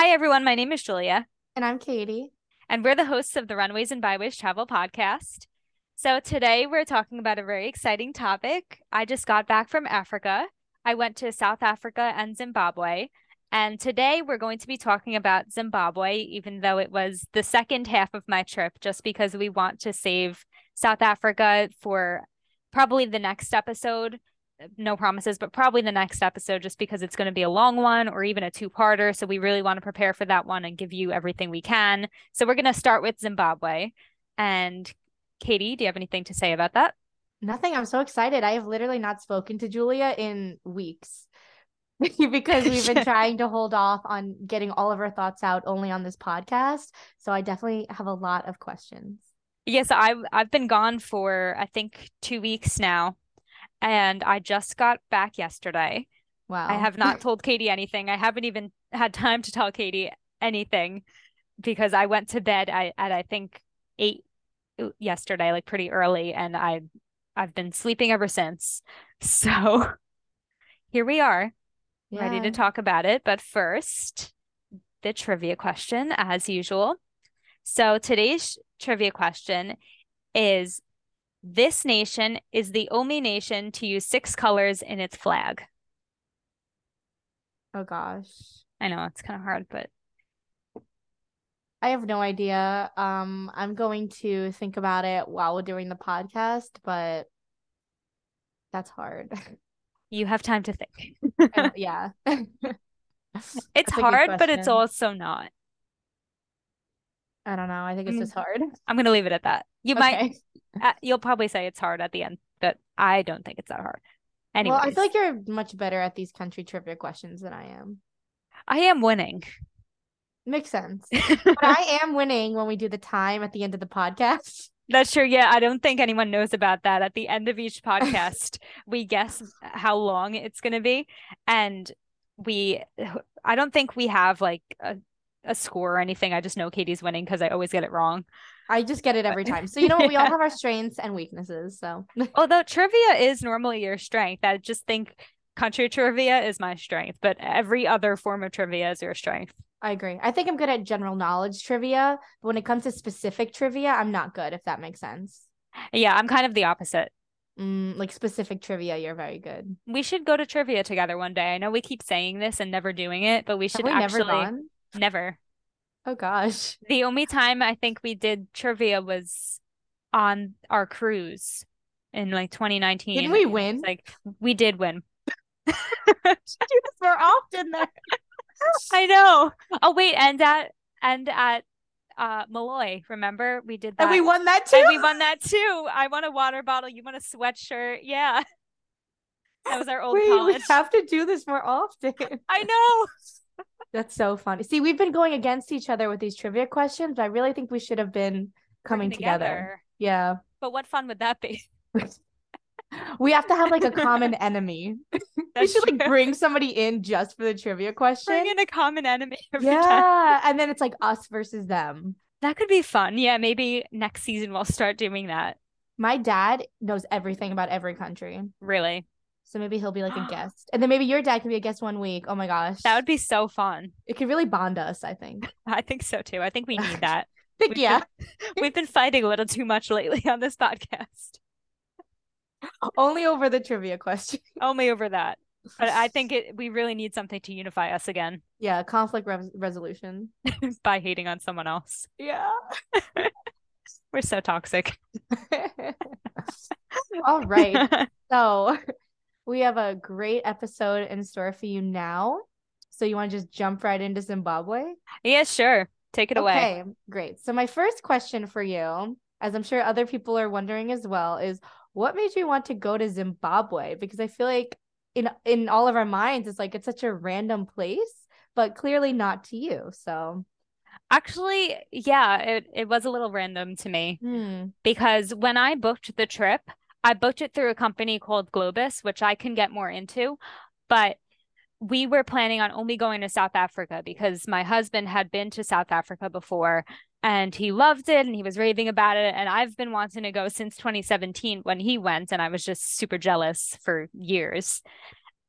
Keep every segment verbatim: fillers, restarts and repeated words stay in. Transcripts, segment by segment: Hi, everyone. My name is Julia. And I'm Katie. And we're the hosts of the Runways and Byways Travel Podcast. So today we're talking about a very exciting topic. I just got back from Africa. I went to South Africa and Zimbabwe. And today we're going to be talking about Zimbabwe, even though it was the second half of my trip, just because we want to save South Africa for probably the next episode. No promises, but probably the next episode, just because it's going to be a long one or even a two-parter. So we really want to prepare for that one and give you everything we can. So we're going to start with Zimbabwe. And Katie, do you have anything to say about that? Nothing. I'm so excited. I have literally not spoken to Julia in weeks because we've been trying to hold off on getting all of our thoughts out only on this podcast. So I definitely have a lot of questions. Yes, yeah, so I've, I've been gone for, I think, two weeks now. And I just got back yesterday. Wow. I have not told Katie anything. I haven't even had time to tell Katie anything because I went to bed at, at I think eight yesterday, like pretty early. And I, I've been sleeping ever since. So here we are, yeah. Ready to talk about it. But first, the trivia question as usual. So today's trivia question is, this nation is the only nation to use six colors in its flag. Oh, gosh. I know, it's kind of hard, but I have no idea. Um, I'm going to think about it while we're doing the podcast, but that's hard. You have time to think. uh, yeah. It's hard, but it's also not. I don't know. I think it's just hard. I'm going to leave it at that. You okay. might... Uh, you'll probably say it's hard at the end, but I don't think it's that hard. Anyways. Well, I feel like you're much better at these country trivia questions than I am. I am winning. Makes sense. But I am winning when we do the time at the end of the podcast. That's true. Yeah, I don't think anyone knows about that. At the end of each podcast, we guess how long it's going to be. And we, I don't think we have like a, a score or anything. I just know Katie's winning because I always get it wrong. I just get it every time. So, you know, we yeah. all have our strengths and weaknesses. So, although trivia is normally your strength, I just think country trivia is my strength, but every other form of trivia is your strength. I agree. I think I'm good at general knowledge trivia, but when it comes to specific trivia, I'm not good, if that makes sense. Yeah, I'm kind of the opposite. Mm, like specific trivia, you're very good. We should go to trivia together one day. I know we keep saying this and never doing it, but we should we actually never. Gone? never. Oh, gosh. The only time I think we did trivia was on our cruise in like twenty nineteen. Didn't we win? Like, we did win. We do this more often then. I know. Oh, wait. And at, and at uh, Malloy, remember? We did that. And we won that too? And we won that too. I want a water bottle. You want a sweatshirt. Yeah. That was our old wait, college. We have to do this more often. I know. That's so funny. See, we've been going against each other with these trivia questions, but I really think we should have been coming together. together. Yeah. But what fun would that be? We have to have like a common enemy. We should true. like bring somebody in just for the trivia question. Bring in a common enemy. Every yeah. time. And then it's like us versus them. That could be fun. Yeah. Maybe next season we'll start doing that. My dad knows everything about every country. Really? So maybe he'll be like a guest. And then maybe your dad can be a guest one week. Oh, my gosh. That would be so fun. It could really bond us, I think. I think so, too. I think we need that. Think, we've yeah. Been, we've been fighting a little too much lately on this podcast. Only over the trivia question. Only over that. But I think it, we really need something to unify us again. Yeah, conflict re- resolution. By hating on someone else. Yeah. We're so toxic. All right. So... we have a great episode in store for you now. So you want to just jump right into Zimbabwe? Yeah, sure. Take it okay, away. Okay, great. So my first question for you, as I'm sure other people are wondering as well, is what made you want to go to Zimbabwe? Because I feel like in in all of our minds, it's like it's such a random place, but clearly not to you. So actually, yeah, it, it was a little random to me hmm. because when I booked the trip, I booked it through a company called Globus, which I can get more into, but we were planning on only going to South Africa because my husband had been to South Africa before and he loved it and he was raving about it. And I've been wanting to go since twenty seventeen when he went, and I was just super jealous for years.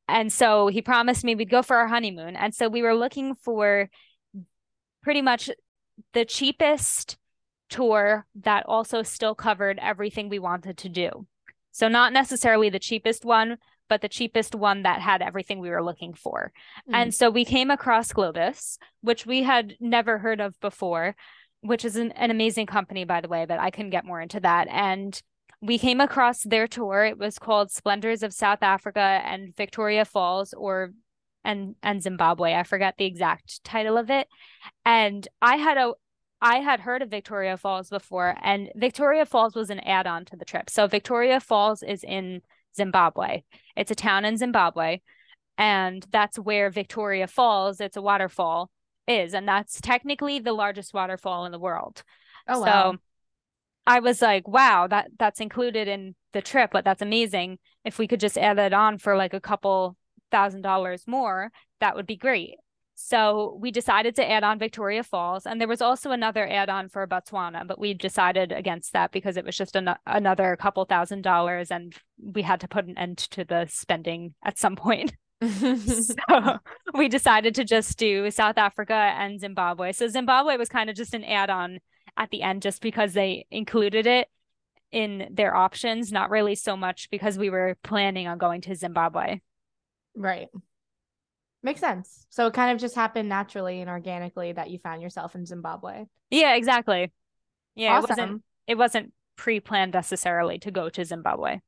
And so he promised me we'd go for our honeymoon. And so we were looking for pretty much the cheapest tour that also still covered everything we wanted to do. So not necessarily the cheapest one, but the cheapest one that had everything we were looking for. Mm. And so we came across Globus, which we had never heard of before, which is an, an amazing company, by the way, but I couldn't get more into that. And we came across their tour. It was called Splendors of South Africa and Victoria Falls, or and and Zimbabwe. I forgot the exact title of it. And I had a I had heard of Victoria Falls before, and Victoria Falls was an add-on to the trip. So Victoria Falls is in Zimbabwe. It's a town in Zimbabwe, and that's where Victoria Falls, it's a waterfall, is, and that's technically the largest waterfall in the world. Oh, wow. So I was like, wow, that that's included in the trip, but that's amazing. If we could just add it on for like a couple thousand dollars more, that would be great. So we decided to add on Victoria Falls, and there was also another add-on for Botswana, but we decided against that because it was just an- another couple thousand dollars, and we had to put an end to the spending at some point. So we decided to just do South Africa and Zimbabwe. So Zimbabwe was kind of just an add-on at the end, just because they included it in their options, not really so much because we were planning on going to Zimbabwe. Right. Makes sense. So it kind of just happened naturally and organically that you found yourself in Zimbabwe. Yeah, exactly. Yeah, awesome. It wasn't, it wasn't pre-planned necessarily to go to Zimbabwe.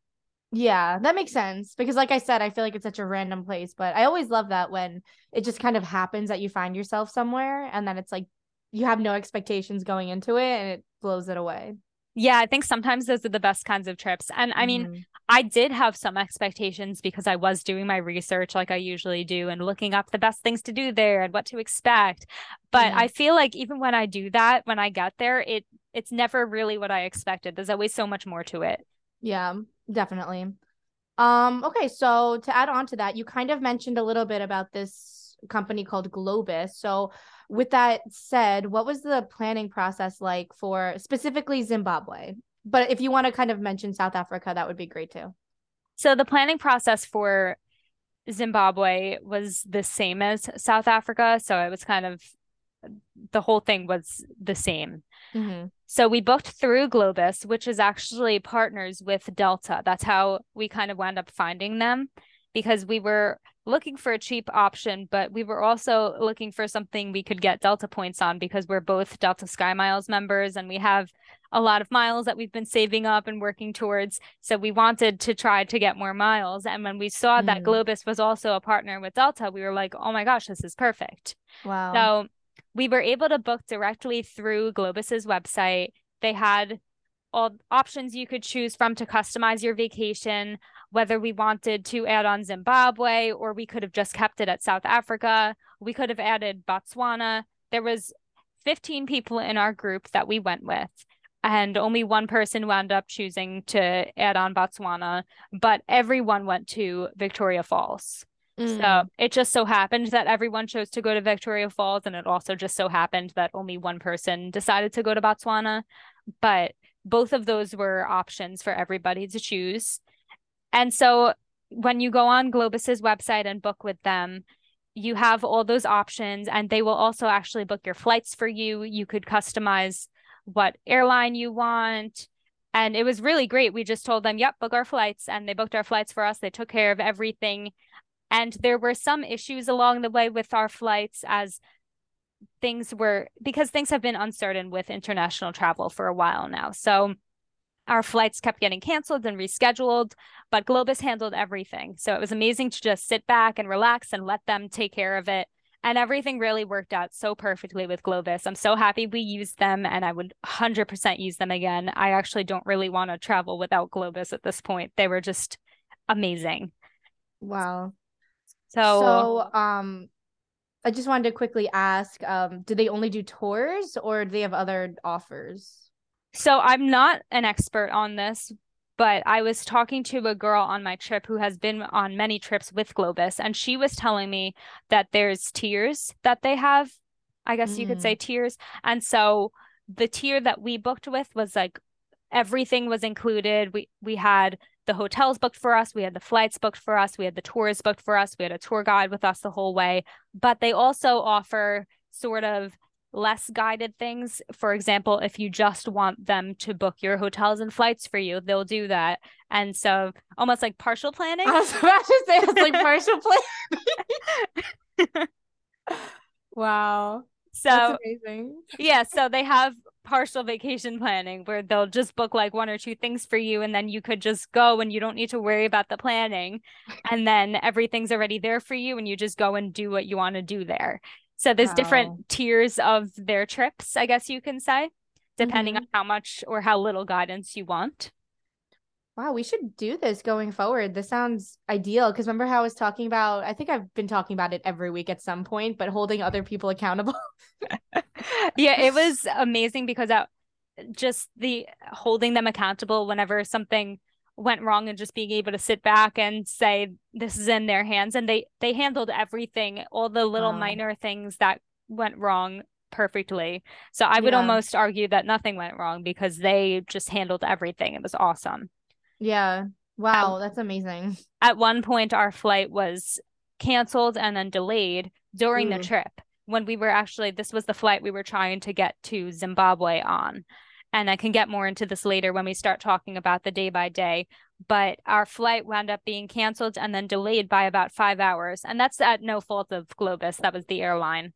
Yeah, that makes sense. Because like I said, I feel like it's such a random place, but I always love that when it just kind of happens that you find yourself somewhere, and then it's like you have no expectations going into it and it blows it away. Yeah, I think sometimes those are the best kinds of trips. And I mean, mm-hmm. I did have some expectations because I was doing my research like I usually do and looking up the best things to do there and what to expect. But mm-hmm. I feel like even when I do that, when I get there, it it's never really what I expected. There's always so much more to it. Yeah, definitely. Um, okay, so to add on to that, you kind of mentioned a little bit about this company called Globus. So with that said, what was the planning process like for specifically Zimbabwe? But if you want to kind of mention South Africa, that would be great too. So the planning process for Zimbabwe was the same as South Africa. So it was kind of, the whole thing was the same. Mm-hmm. So we booked through Globus, which is actually partners with Delta. That's how we kind of wound up finding them, because we were looking for a cheap option, but we were also looking for something we could get Delta points on, because we're both Delta Sky Miles members and we have a lot of miles that we've been saving up and working towards. So we wanted to try to get more miles. And when we saw mm-hmm. that Globus was also a partner with Delta, we were like, oh my gosh, this is perfect. Wow. So we were able to book directly through Globus's website. They had all options you could choose from to customize your vacation, whether we wanted to add on Zimbabwe, or we could have just kept it at South Africa. We could have added Botswana. There was fifteen people in our group that we went with, and only one person wound up choosing to add on Botswana, but everyone went to Victoria Falls. Mm. So it just so happened that everyone chose to go to Victoria Falls, and it also just so happened that only one person decided to go to Botswana. But both of those were options for everybody to choose. And so when you go on Globus's website and book with them, you have all those options, and they will also actually book your flights for you. You could customize what airline you want. And it was really great. We just told them, yep, book our flights. And they booked our flights for us. They took care of everything. And there were some issues along the way with our flights as things were, because things have been uncertain with international travel for a while now. So our flights kept getting canceled and rescheduled, but Globus handled everything. So it was amazing to just sit back and relax and let them take care of it. And everything really worked out so perfectly with Globus. I'm so happy we used them, and I would one hundred percent use them again. I actually don't really want to travel without Globus at this point. They were just amazing. Wow. So, so um, I just wanted to quickly ask, um, do they only do tours, or do they have other offers? So I'm not an expert on this, but I was talking to a girl on my trip who has been on many trips with Globus, and she was telling me that there's tiers that they have. I guess mm. you could say tiers. And so the tier that we booked with was like everything was included. We we had the hotels booked for us. We had the flights booked for us. We had the tours booked for us. We had a tour guide with us the whole way. But they also offer sort of less guided things. For example, if you just want them to book your hotels and flights for you, they'll do that. And so almost like partial planning. I was about to say it's like partial planning. Wow. So that's amazing. Yeah. So they have partial vacation planning where they'll just book like one or two things for you, and then you could just go and you don't need to worry about the planning, and then everything's already there for you and you just go and do what you want to do there. So there's wow. different tiers of their trips, I guess you can say, depending mm-hmm. on how much or how little guidance you want. Wow, we should do this going forward. This sounds ideal, because remember how I was talking about, I think I've been talking about it every week at some point, but holding other people accountable. Yeah, it was amazing because that, just the holding them accountable whenever something went wrong and just being able to sit back and say, this is in their hands. And they, they handled everything, all the little wow. minor things that went wrong perfectly. So I would yeah. almost argue that nothing went wrong because they just handled everything. It was awesome. Yeah. Wow. At, that's amazing. At one point, our flight was canceled and then delayed during mm. the trip when we were actually, this was the flight we were trying to get to Zimbabwe on. And I can get more into this later when we start talking about the day by day. But our flight wound up being canceled and then delayed by about five hours. And that's at no fault of Globus. That was the airline.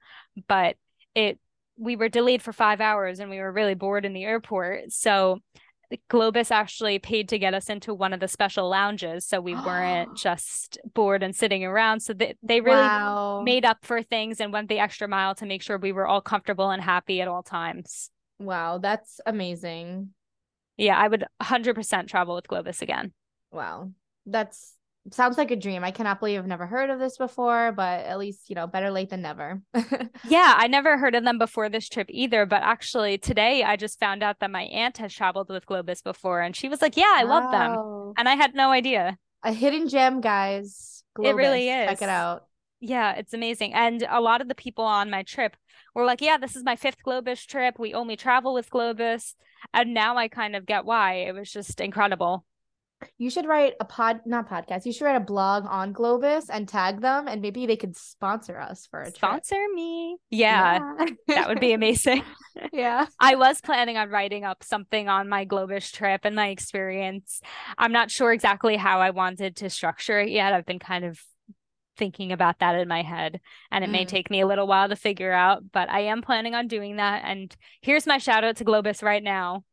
But it we were delayed for five hours and we were really bored in the airport. So Globus actually paid to get us into one of the special lounges, so we weren't just bored and sitting around. So they, they really wow. made up for things and went the extra mile to make sure we were all comfortable and happy at all times. Wow, that's amazing. Yeah, I would one hundred percent travel with Globus again. Wow, that's sounds like a dream. I cannot believe I've never heard of this before, but at least, you know, better late than never. Yeah, I never heard of them before this trip either. But actually today I just found out that my aunt has traveled with Globus before, and she was like, yeah, I wow. love them. And I had no idea. A hidden gem, guys. Globus. It really is. Check it out. Yeah, it's amazing. And a lot of the people on my trip were like, yeah, this is my fifth Globus trip. We only travel with Globus. And now I kind of get why. It was just incredible. You should write a pod, not podcast. You should write a blog on Globus and tag them, and maybe they could sponsor us for a trip. Sponsor me. Yeah, yeah. That would be amazing. Yeah. I was planning on writing up something on my Globus trip and my experience. I'm not sure exactly how I wanted to structure it yet. I've been kind of thinking about that in my head, and it mm. may take me a little while to figure out, but I am planning on doing that. And here's my shout out to Globus right now.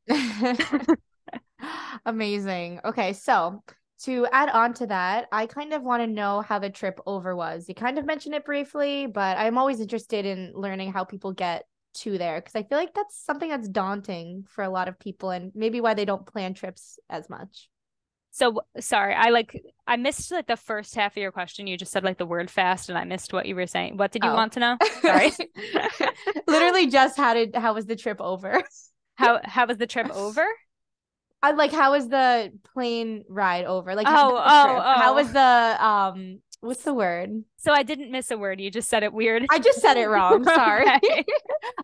Amazing. Okay, so to add on to that, I kind of want to know how the trip over was. You kind of mentioned it briefly, but I'm always interested in learning how people get to there, because I feel like that's something that's daunting for a lot of people, and maybe why they don't plan trips as much. So sorry, I like I missed like the first half of your question. You just said like the word fast, and I missed what you were saying. What did you oh. want to know? Sorry. Literally just how did how was the trip over? How how was the trip over? I like, how was the plane ride over? Like, oh, oh, oh, how was the, um, what's the word? So I didn't miss a word. You just said it weird. I just said it wrong. Sorry. Okay.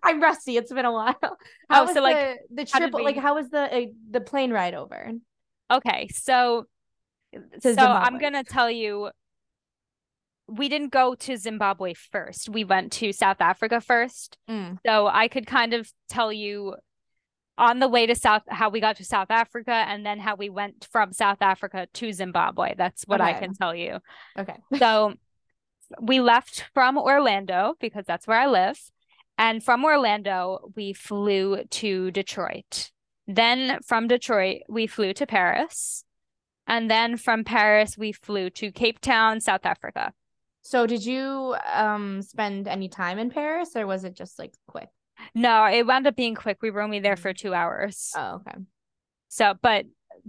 I'm rusty. It's been a while. How oh, was so the, like the trip, we... like how was the, uh, the plane ride over? Okay. So, so Zimbabwe. I'm going to tell you, we didn't go to Zimbabwe first. We went to South Africa first. Mm. So I could kind of tell you on the way to South, how we got to South Africa, and then how we went from South Africa to Zimbabwe. That's what okay. I can tell you. Okay. So we left from Orlando, because that's where I live. And from Orlando, we flew to Detroit. Then from Detroit, we flew to Paris. And then from Paris, we flew to Cape Town, South Africa. So did you um, spend any time in Paris, or was it just like quick? No, it wound up being quick. We were only there for two hours. Oh, okay. So, but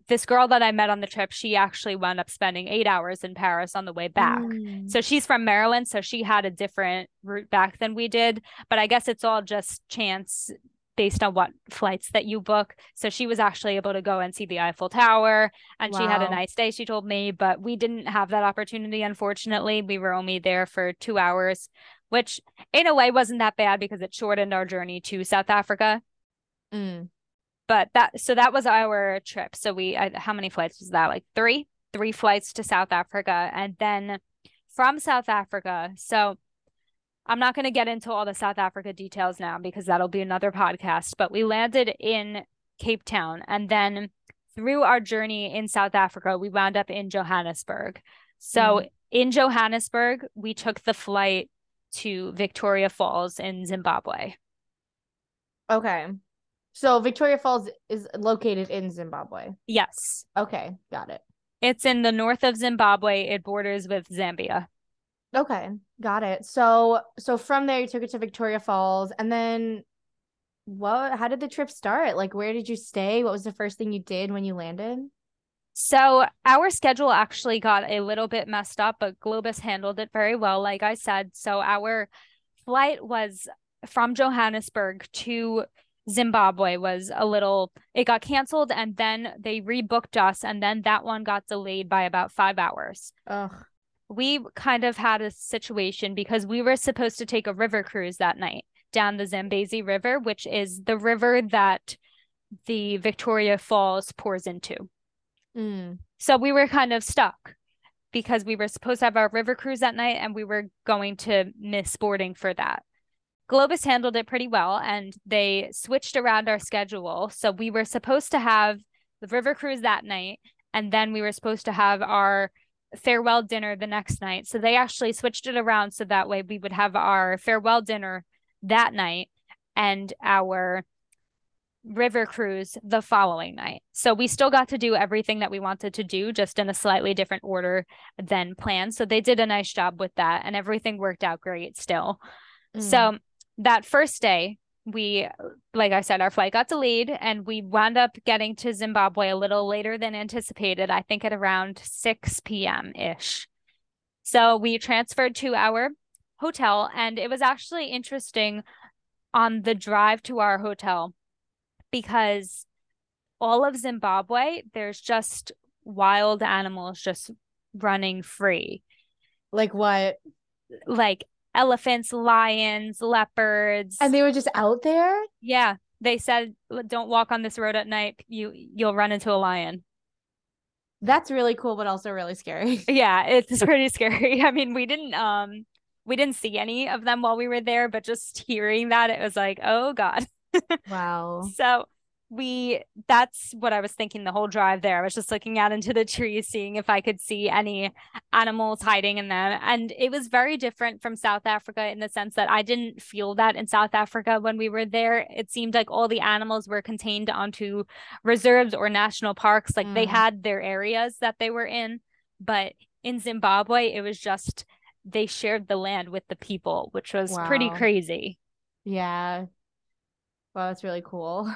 this girl that I met on the trip, she actually wound up spending eight hours in Paris on the way back. Mm. So she's from Maryland, so she had a different route back than we did. But I guess it's all just chance based on what flights that you book. So she was actually able to go and see the Eiffel Tower, and wow. she had a nice day, she told me. But we didn't have that opportunity, unfortunately. We were only there for two hours. Which in a way wasn't that bad because it shortened our journey to South Africa. Mm. But that, so that was our trip. So we, I, how many flights was that? Like three, three flights to South Africa. And then from South Africa. So I'm not going to get into all the South Africa details now because that'll be another podcast, but we landed in Cape Town, and then through our journey in South Africa, we wound up in Johannesburg. So mm-hmm. in Johannesburg, we took the flight to Victoria Falls in Zimbabwe. Okay. So Victoria Falls is located in Zimbabwe. Yes. Okay. Got it. It's in the north of Zimbabwe. It borders with Zambia. Okay. Got it. So, so from there you took it to Victoria Falls, and then what, how did the trip start? Like, where did you stay? What was the first thing you did when you landed? So our schedule actually got a little bit messed up, but Globus handled it very well. Like I said, so our flight was from Johannesburg to Zimbabwe was a little, it got canceled, and then they rebooked us, and then that one got delayed by about five hours. Ugh. We kind of had a situation because we were supposed to take a river cruise that night down the Zambezi River, which is the river that the Victoria Falls pours into. Mm. So we were kind of stuck because we were supposed to have our river cruise that night, and we were going to miss boarding for that. Globus handled it pretty well, and they switched around our schedule. So we were supposed to have the river cruise that night, and then we were supposed to have our farewell dinner the next night. So they actually switched it around so that way we would have our farewell dinner that night and our river cruise the following night. So we still got to do everything that we wanted to do, just in a slightly different order than planned. So they did a nice job with that, and everything worked out great still. Mm. So that first day, we, like I said, our flight got delayed, and we wound up getting to Zimbabwe a little later than anticipated, I think at around six p.m.-ish. So we transferred to our hotel, and it was actually interesting on the drive to our hotel because all of Zimbabwe, there's just wild animals just running free. Like what? Like elephants, lions, leopards. And they were just out there? Yeah. They said, don't walk on this road at night. You, you'll run into a lion. That's really cool, but also really scary. Yeah, it's pretty scary. I mean, we didn't, um, we didn't see any of them while we were there, but just hearing that, it was like, oh God. Wow. So we, that's what I was thinking the whole drive there. I was just looking out into the trees, seeing if I could see any animals hiding in them. And it was very different from South Africa in the sense that I didn't feel that in South Africa when we were there. It seemed like all the animals were contained onto reserves or national parks. Like mm. they had their areas that they were in, but in Zimbabwe, it was just, they shared the land with the people, which was wow. pretty crazy. Yeah. Wow, that's really cool.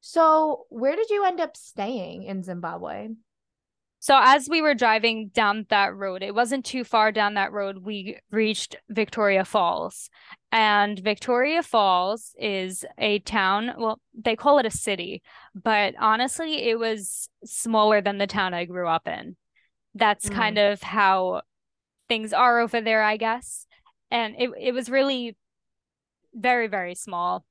So where did you end up staying in Zimbabwe? So as we were driving down that road, it wasn't too far down that road, we reached Victoria Falls. And Victoria Falls is a town, well, they call it a city, but honestly, it was smaller than the town I grew up in. That's mm. kind of how things are over there, I guess. And it, it was really very, very small.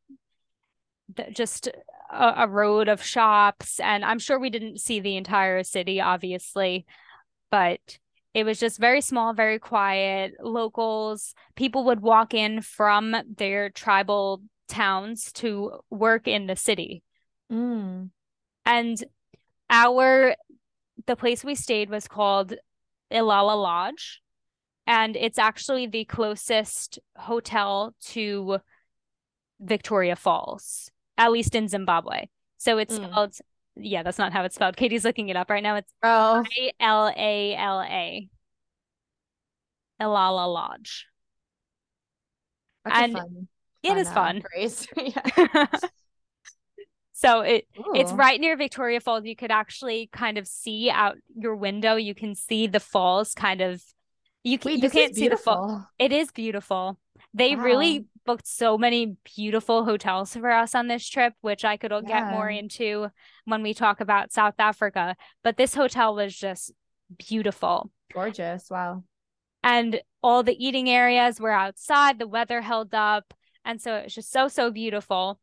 Just a, a road of shops, and I'm sure we didn't see the entire city, obviously, but it was just very small, very quiet. Locals, people would walk in from their tribal towns to work in the city. Mm. And our, the place we stayed was called Ilala Lodge, and it's actually the closest hotel to Victoria Falls, at least in Zimbabwe. So it's mm. spelled, yeah, that's not how it's spelled. Katie's looking it up right now. It's oh. I L A L A. Ilala Lodge. That's and fun, it fun, is uh, fun. Phrase. Yeah. So it Ooh. It's right near Victoria Falls. You could actually kind of see out your window. You can see the falls kind of, you, can, Wait, you can't see the fall. It is beautiful. They wow. really booked so many beautiful hotels for us on this trip, which I could yeah. get more into when we talk about South Africa. But this hotel was just beautiful. Gorgeous. Wow. And all the eating areas were outside. The weather held up. And so it was just so, so beautiful.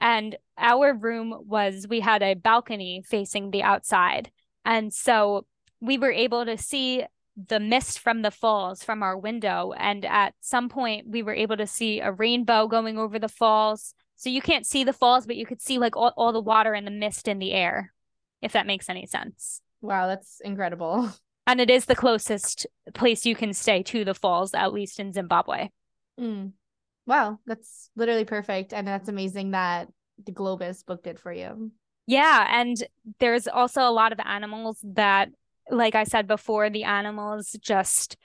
And our room was, we had a balcony facing the outside. And so we were able to see the mist from the falls from our window. And at some point we were able to see a rainbow going over the falls. So you can't see the falls, but you could see like all, all the water and the mist in the air, if that makes any sense. Wow, that's incredible. And it is the closest place you can stay to the falls, at least in Zimbabwe. Mm. Wow, that's literally perfect. And that's amazing that the Globus booked it for you. Yeah, and there's also a lot of animals that, like I said before, the animals just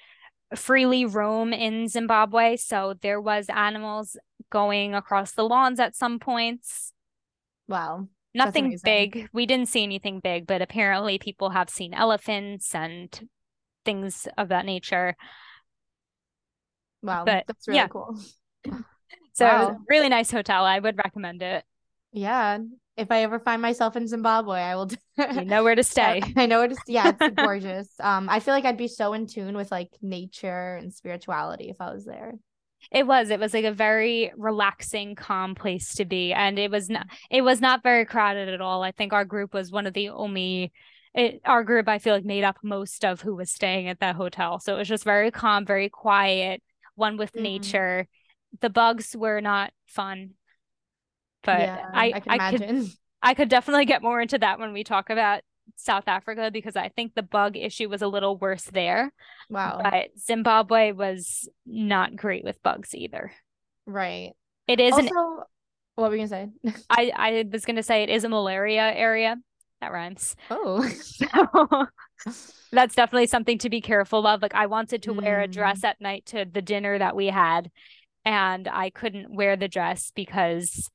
freely roam in Zimbabwe. So there was animals going across the lawns at some points. Wow. Nothing big. We didn't see anything big, but apparently people have seen elephants and things of that nature. Wow, but, that's really yeah. cool. So wow. It was a really nice hotel. I would recommend it. Yeah. If I ever find myself in Zimbabwe, I will. You know where to stay. I know where to stay. Yeah, it's gorgeous. Um, I feel like I'd be so in tune with like nature and spirituality if I was there. It was. It was like a very relaxing, calm place to be, and it was not. It was not very crowded at all. I think our group was one of the only. It, our group, I feel like, made up most of who was staying at that hotel. So it was just very calm, very quiet. One with mm-hmm. nature. The bugs were not fun. But yeah, I, I, can I, could, I could definitely get more into that when we talk about South Africa, because I think the bug issue was a little worse there. Wow. But Zimbabwe was not great with bugs either. Right. It is. Also, an, what were you going to say? I, I was going to say it is a malaria area. That rhymes. Oh. So that's definitely something to be careful of. Like I wanted to mm. wear a dress at night to the dinner that we had, and I couldn't wear the dress because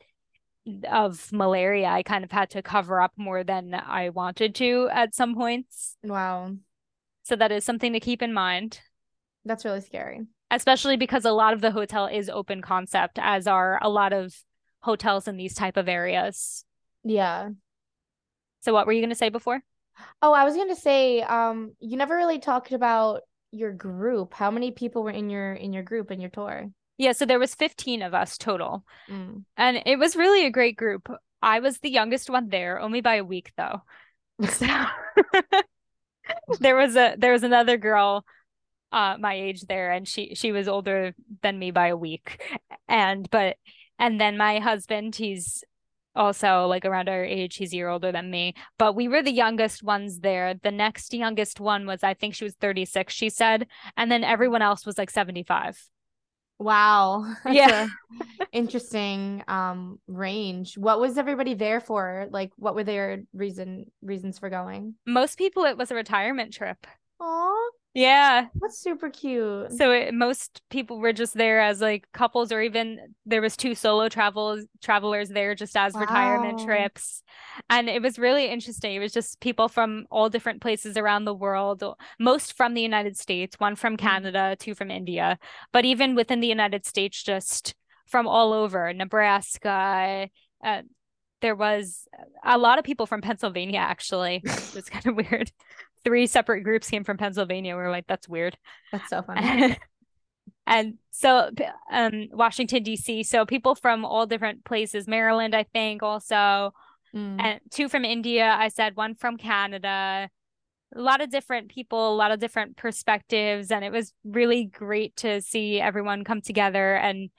of malaria. I kind of had to cover up more than I wanted to at some points. Wow. So that is something to keep in mind. That's really scary. Especially because a lot of the hotel is open concept, as are a lot of hotels in these type of areas. Yeah. So what were you going to say before? Oh, I was going to say, um, you never really talked about your group. How many people were in your in your group in your tour? Yeah, so there was fifteen of us total. Mm. And it was really a great group. I was the youngest one there, only by a week though. So there was a there was another girl uh my age there, and she she was older than me by a week. And but and then my husband, he's also like around our age, he's a year older than me. But we were the youngest ones there. The next youngest one was, I think she was thirty-six, she said, and then everyone else was like seventy-five. Wow. That's yeah. Interesting um range. What was everybody there for? Like what were their reason reasons for going? Most people, it was a retirement trip. Aw. Yeah. That's super cute. So it, most people were just there as like couples, or even there was two solo travels travelers there just as wow. retirement trips. And it was really interesting. It was just people from all different places around the world, most from the United States, one from Canada, two from India, but even within the United States, just from all over. Nebraska, uh, there was a lot of people from Pennsylvania, actually. It was kind of weird. Three separate groups came from Pennsylvania. We were like, that's weird. That's so funny. And, and so um, Washington, D C. So people from all different places, Maryland, I think also, mm. and two from India. I said one from Canada, a lot of different people, a lot of different perspectives. And it was really great to see everyone come together. And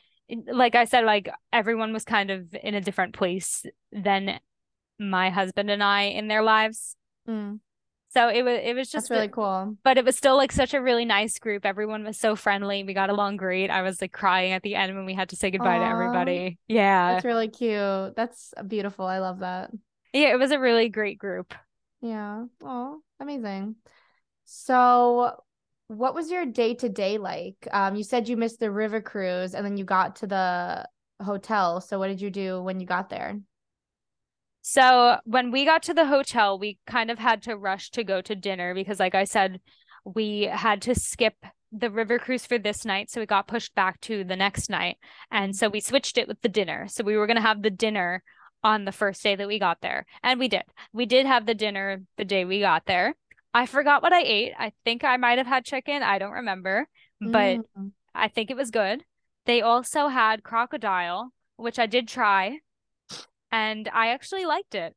like I said, like everyone was kind of in a different place than my husband and I in their lives. Mm. So it was, it was just That's really a, cool, but it was still like such a really nice group. Everyone was so friendly. We got along great. I was like crying at the end when we had to say goodbye Aww, to everybody. Yeah. That's really cute. That's beautiful. I love that. Yeah. It was a really great group. Yeah. Oh, amazing. So what was your day to day like? Um, you said you missed the river cruise and then you got to the hotel. So what did you do when you got there? So when we got to the hotel, we kind of had to rush to go to dinner because, like I said, we had to skip the river cruise for this night. So it got pushed back to the next night. And so we switched it with the dinner. So we were going to have the dinner on the first day that we got there. And we did. We did have the dinner the day we got there. I forgot what I ate. I think I might have had chicken. I don't remember, but mm. I think it was good. They also had crocodile, which I did try. And I actually liked it.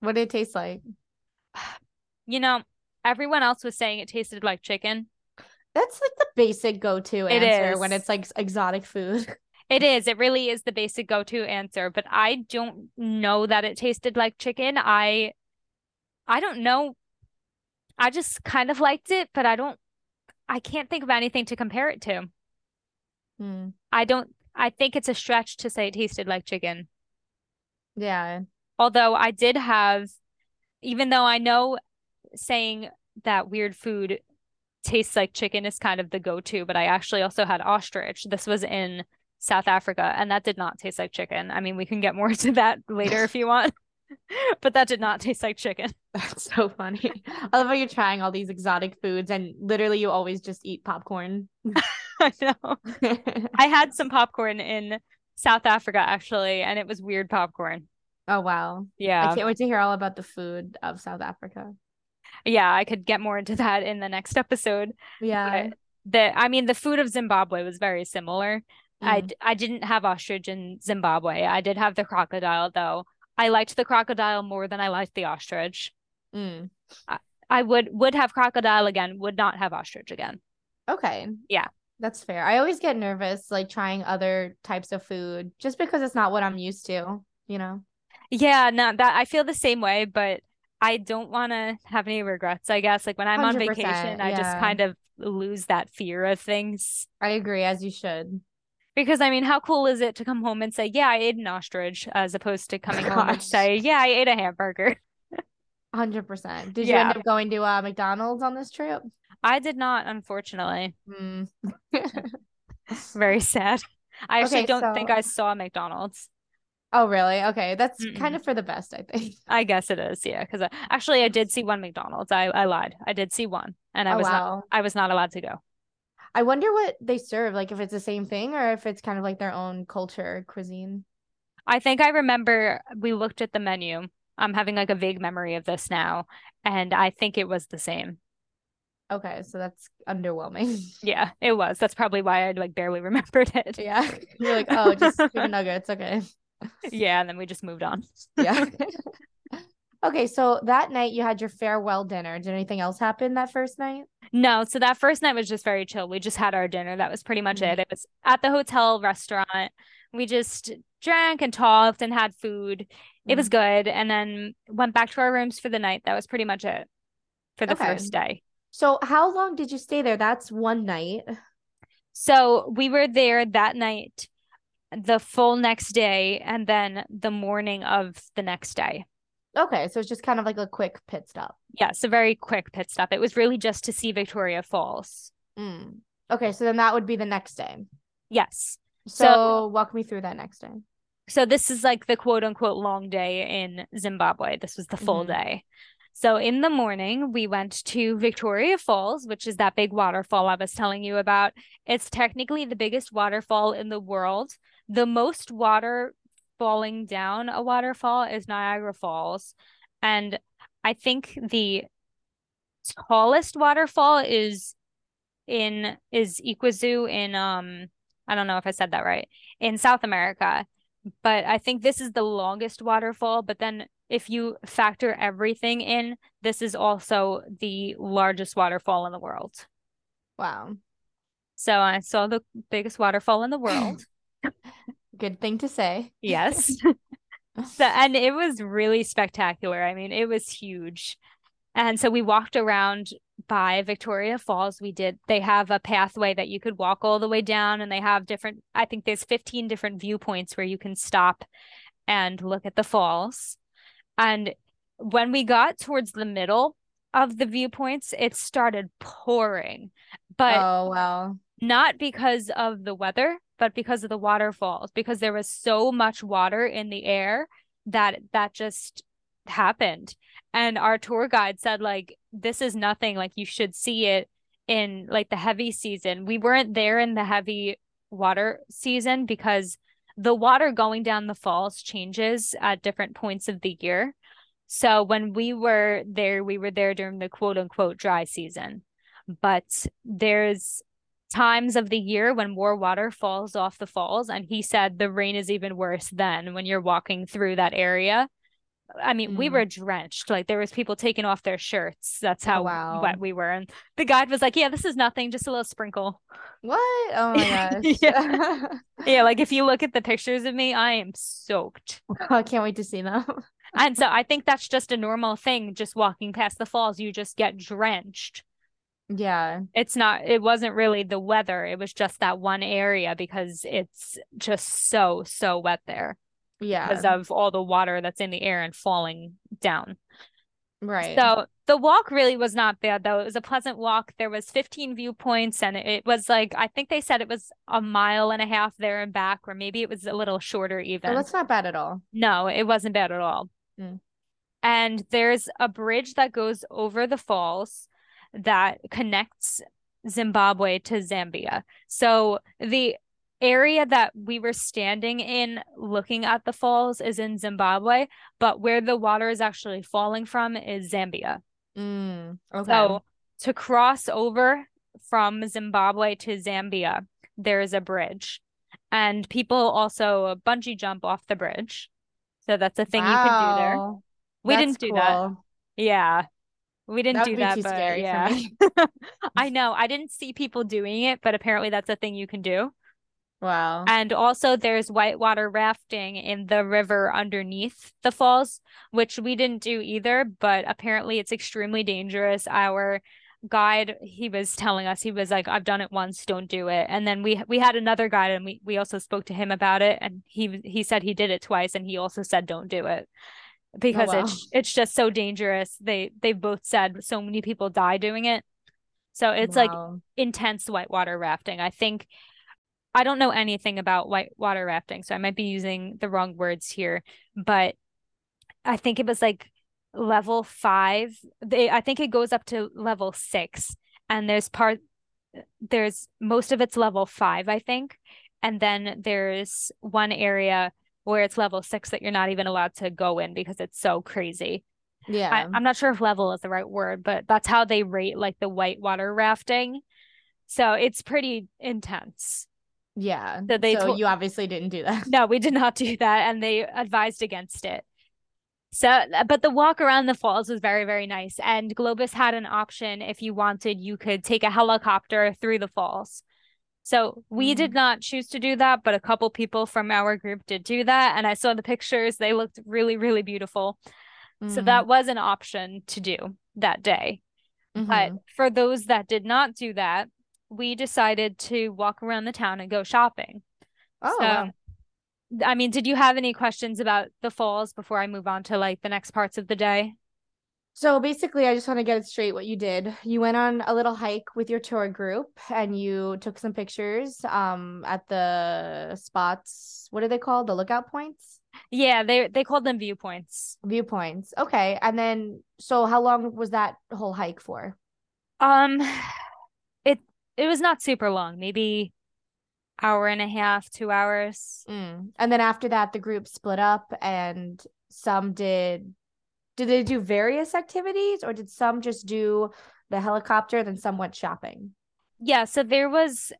What did it taste like? You know, everyone else was saying it tasted like chicken. That's like the basic go-to it answer is. When it's like exotic food. It is. It really is the basic go-to answer. But I don't know that it tasted like chicken. I, I don't know. I just kind of liked it, but I don't, I can't think of anything to compare it to. Mm. I don't, I think it's a stretch to say it tasted like chicken. Yeah. Although I did have, even though I know saying that weird food tastes like chicken is kind of the go-to, but I actually also had ostrich. This was in South Africa, and that did not taste like chicken. I mean, we can get more to that later if you want, but that did not taste like chicken. That's so funny. I love how you're trying all these exotic foods, and literally you always just eat popcorn. I know. I had some popcorn in South Africa, actually, and it was weird popcorn. Oh, wow. Yeah. I can't wait to hear all about the food of South Africa. Yeah, I could get more into that in the next episode. Yeah. The, I mean, the food of Zimbabwe was very similar. Mm. I, I didn't have ostrich in Zimbabwe. I did have the crocodile, though. I liked the crocodile more than I liked the ostrich. Mm. I, I would, would have crocodile again, would not have ostrich again. Okay. Yeah. That's fair. I always get nervous, like, trying other types of food just because it's not what I'm used to, you know? Yeah, no, that I feel the same way, but I don't want to have any regrets, I guess. Like, when I'm on vacation, yeah. I just kind of lose that fear of things. I agree, as you should. Because, I mean, how cool is it to come home and say, yeah, I ate an ostrich, as opposed to coming Gosh. home and say, yeah, I ate a hamburger. one hundred percent. Did yeah. you end up going to uh, McDonald's on this trip? I did not, unfortunately. Mm. Very sad. I actually okay, don't so... think I saw McDonald's. Oh, really? Okay. That's Mm-mm. kind of for the best, I think. I guess it is. Yeah. Because actually I did see one McDonald's. I, I lied. I did see one and I oh, was wow. not, I was not allowed to go. I wonder what they serve. Like if it's the same thing or if it's kind of like their own culture cuisine. I think I remember we looked at the menu. I'm having like a vague memory of this now. And I think it was the same. Okay. So that's underwhelming. Yeah, it was. That's probably why I like barely remembered it. Yeah. You're like, oh, just chicken nuggets. Okay. Yeah, and then we just moved on. Yeah. Okay, so that night you had your farewell dinner. Did anything else happen that first night? No, so that first night was just very chill. We just had our dinner. That was pretty much mm-hmm. it. It was at the hotel restaurant. We just drank and talked and had food. It mm-hmm. was good. And then went back to our rooms for the night. That was pretty much it for the okay. first day. So how long did you stay there? That's one night. So we were there that night, the full next day, and then the morning of the next day. Okay, so it's just kind of like a quick pit stop. Yeah, it's a very quick pit stop. It was really just to see Victoria Falls. Mm. Okay, so then that would be the next day. Yes. So, so walk me through that next day. So this is like the quote-unquote long day in Zimbabwe. This was the full mm-hmm. day. So in the morning, we went to Victoria Falls, which is that big waterfall I was telling you about. It's technically the biggest waterfall in the world. The most water falling down a waterfall is Niagara Falls. And I think the tallest waterfall is in is Iguazu in, um I don't know if I said that right, in South America. But I think this is the longest waterfall. But then if you factor everything in, this is also the largest waterfall in the world. Wow. So I saw the biggest waterfall in the world. Good thing to say. Yes. So, and it was really spectacular. I mean, it was huge. And so we walked around by Victoria Falls. We did. They have a pathway that you could walk all the way down, and they have different, I think there's fifteen different viewpoints where you can stop and look at the falls. And when we got towards the middle of the viewpoints, it started pouring. But oh, wow. Not because of the weather, but because of the waterfalls, because there was so much water in the air that that just happened. And our tour guide said, like, this is nothing. Like, you should see it in, like, the heavy season. We weren't there in the heavy water season because the water going down the falls changes at different points of the year. So when we were there, we were there during the quote-unquote dry season. But there's times of the year when more water falls off the falls, and he said the rain is even worse then when you're walking through that area. I mean, mm. we were drenched. Like, there was people taking off their shirts. That's how oh, wow. wet we were. And the guide was like, yeah, this is nothing. Just a little sprinkle. What? Oh my gosh. yeah. yeah. Like, if you look at the pictures of me, I am soaked. I can't wait to see them. And so I think that's just a normal thing. Just walking past the falls, you just get drenched. Yeah. It's not, it wasn't really the weather. It was just that one area because it's just so, so wet there. Yeah. Because of all the water that's in the air and falling down. Right. So the walk really was not bad, though. It was a pleasant walk. There was fifteen viewpoints, and it was like, I think they said it was a mile and a half there and back, or maybe it was a little shorter even. Oh, that's not bad at all. No, it wasn't bad at all. Mm. And there's a bridge that goes over the falls that connects Zimbabwe to Zambia. So the area that we were standing in looking at the falls is in Zimbabwe, but where the water is actually falling from is Zambia. Mm, okay. So to cross over from Zimbabwe to Zambia, there is a bridge, and people also bungee jump off the bridge. So that's a thing wow. you can do there. We that's didn't do cool. that. Yeah. We didn't That'd do that, but scary yeah. For me. I know. I didn't see people doing it, but apparently that's a thing you can do. Wow. And also there's whitewater rafting in the river underneath the falls, which we didn't do either, but apparently it's extremely dangerous. Our guide, he was telling us, he was like, I've done it once, don't do it. And then we we had another guide, and we, we also spoke to him about it, and he he said he did it twice, and he also said don't do it. Because oh, wow. it's it's just so dangerous. They they both said so many people die doing it. So it's wow. like intense whitewater rafting. I think I don't know anything about whitewater rafting, so I might be using the wrong words here. But I think it was like level five. They I think it goes up to level six, and there's part there's most of it's level five, I think, and then there's one area where it's level six that you're not even allowed to go in because it's so crazy. Yeah. I, I'm not sure if level is the right word, but that's how they rate like the whitewater rafting. So it's pretty intense. Yeah. So, they so to- you obviously didn't do that. No, we did not do that. And they advised against it. So, but the walk around the falls was very, very nice. And Globus had an option. If you wanted, you could take a helicopter through the falls. So we mm-hmm. did not choose to do that, but a couple people from our group did do that. And I saw the pictures. They looked really, really beautiful. Mm-hmm. So that was an option to do that day. Mm-hmm. But for those that did not do that, we decided to walk around the town and go shopping. Oh, so, wow. I mean, did you have any questions about the falls before I move on to like the next parts of the day? So basically, I just want to get it straight what you did. You went on a little hike with your tour group, and you took some pictures um, at the spots. What are they called? The lookout points? Yeah, they they called them viewpoints. Viewpoints. Okay. And then, so how long was that whole hike for? Um, it it was not super long. Maybe hour and a half, two hours. Mm. And then after that, the group split up, and some did... Did they do various activities, or did some just do the helicopter, then some went shopping? Yeah, so there was,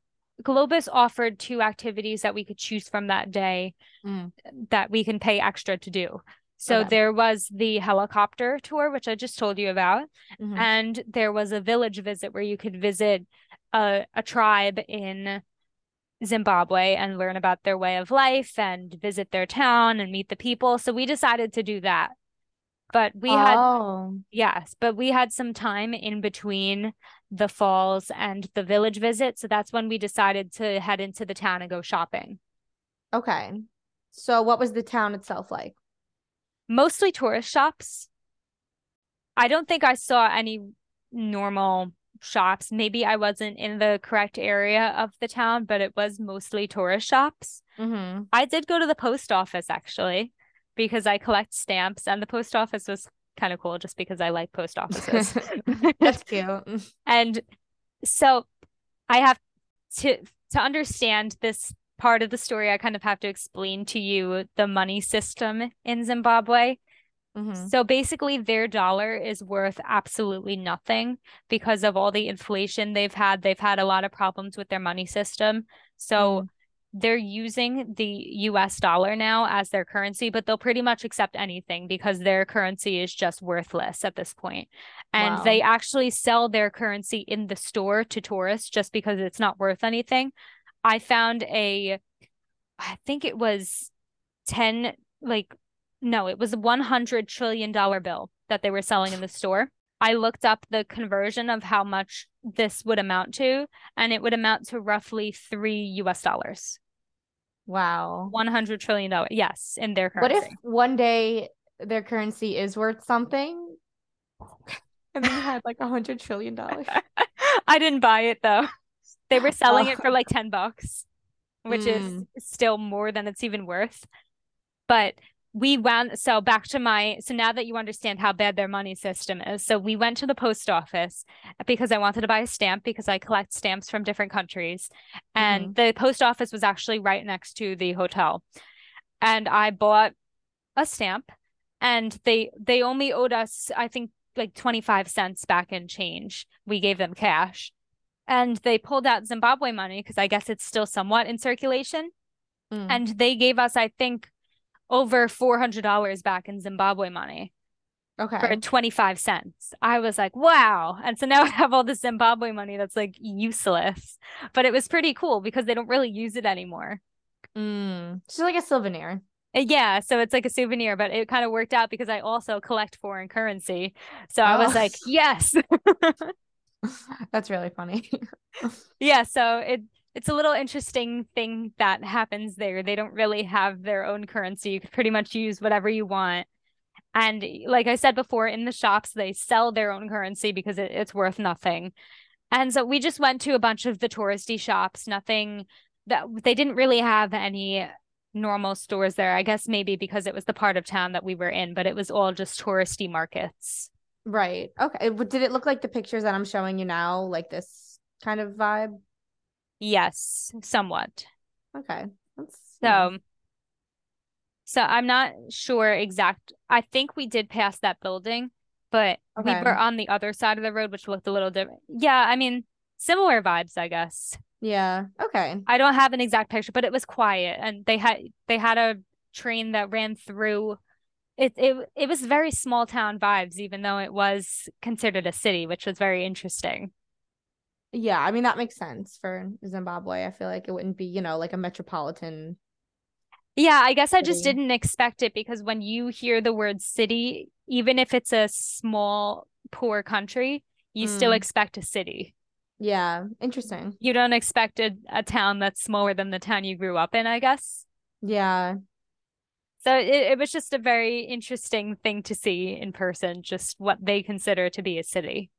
Globus offered two activities that we could choose from that day mm. that we can pay extra to do. So okay. there was the helicopter tour, which I just told you about, mm-hmm. and there was a village visit where you could visit a, a tribe in Zimbabwe and learn about their way of life and visit their town and meet the people. So we decided to do that. But we oh. had, yes, but we had some time in between the falls and the village visit. So that's when we decided to head into the town and go shopping. Okay. So what was the town itself like? Mostly tourist shops. I don't think I saw any normal shops. Maybe I wasn't in the correct area of the town, but it was mostly tourist shops. Mm-hmm. I did go to the post office, actually. Because I collect stamps, and the post office was kind of cool just because I like post offices. That's cute. And so I have to, to understand this part of the story, I kind of have to explain to you the money system in Zimbabwe. Mm-hmm. So basically their dollar is worth absolutely nothing because of all the inflation they've had. They've had a lot of problems with their money system. So mm. they're using the U S dollar now as their currency, but they'll pretty much accept anything because their currency is just worthless at this point. And wow. they actually sell their currency in the store to tourists just because it's not worth anything. I found a, I think it was ten, like, no, it was a one hundred trillion dollars bill that they were selling in the store. I looked up the conversion of how much this would amount to, and it would amount to roughly three U S dollars. Wow. one hundred trillion dollars. Yes, in their currency. What if one day their currency is worth something? And they had like one hundred trillion dollars. I didn't buy it though. They were selling oh. it for like ten bucks, which mm. is still more than it's even worth. But we went, so back to my, so now that you understand how bad their money system is, so we went to the post office because I wanted to buy a stamp because I collect stamps from different countries. And mm. the post office was actually right next to the hotel. And I bought a stamp, and they, they only owed us, I think, like twenty-five cents back in change. We gave them cash, and they pulled out Zimbabwe money because I guess it's still somewhat in circulation. Mm. And they gave us, I think, over four hundred dollars back in Zimbabwe money. Okay. For twenty-five cents. I was like, wow. And so now I have all this Zimbabwe money that's like useless, but it was pretty cool because they don't really use it anymore. Mm. It's like a souvenir. Yeah. So it's like a souvenir, but it kind of worked out because I also collect foreign currency. So oh. I was like, yes. That's really funny. Yeah. So it, It's a little interesting thing that happens there. They don't really have their own currency. You can pretty much use whatever you want. And like I said before, in the shops, they sell their own currency because it, it's worth nothing. And so we just went to a bunch of the touristy shops, nothing that they didn't really have any normal stores there. I guess maybe because it was the part of town that we were in, but it was all just touristy markets. Right. Okay. Did it look like the pictures that I'm showing you now, like this kind of vibe? Yes, somewhat. Okay. That's, so, yeah. so I'm not sure exact. I think we did pass that building, but okay. we were on the other side of the road, which looked a little different. Yeah, I mean, similar vibes, I guess. Yeah. Okay. I don't have an exact picture, but it was quiet, and they had they had a train that ran through. It it it was very small town vibes, even though it was considered a city, which was very interesting. Yeah, I mean, that makes sense for Zimbabwe. I feel like it wouldn't be, you know, like a metropolitan. Yeah, I guess city. I just didn't expect it because when you hear the word city, even if it's a small, poor country, you mm. still expect a city. Yeah, interesting. You don't expect a, a town that's smaller than the town you grew up in, I guess. Yeah. So it, it was just a very interesting thing to see in person, just what they consider to be a city.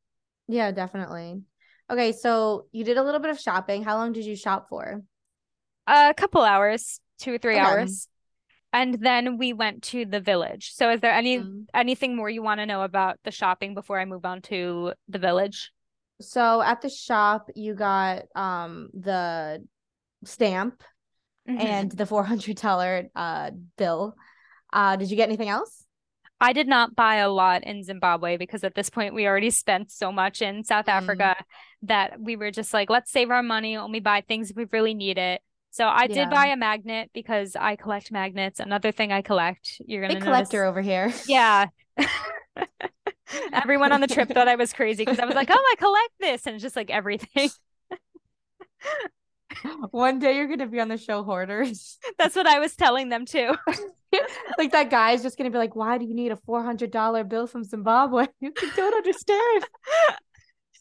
Yeah, definitely. Okay, so you did a little bit of shopping. How long did you shop for? A couple hours, two or three okay. hours. And then we went to the village. So is there any mm-hmm. anything more you want to know about the shopping before I move on to the village? So at the shop, you got um the stamp mm-hmm. and the four hundred dollars uh, bill. Uh, did you get anything else? I did not buy a lot in Zimbabwe because at this point we already spent so much in South Africa mm. that we were just like, let's save our money, only buy things if we really need it. So I yeah. did buy a magnet because I collect magnets. Another thing I collect. You're going to notice. Big collector over here. Yeah. Everyone on the trip thought I was crazy because I was like, oh, I collect this. And it's just like everything. One day you're going to be on the show Hoarders. That's what I was telling them too. Like that guy is just going to be like, why do you need a four hundred dollars bill from Zimbabwe? You don't understand.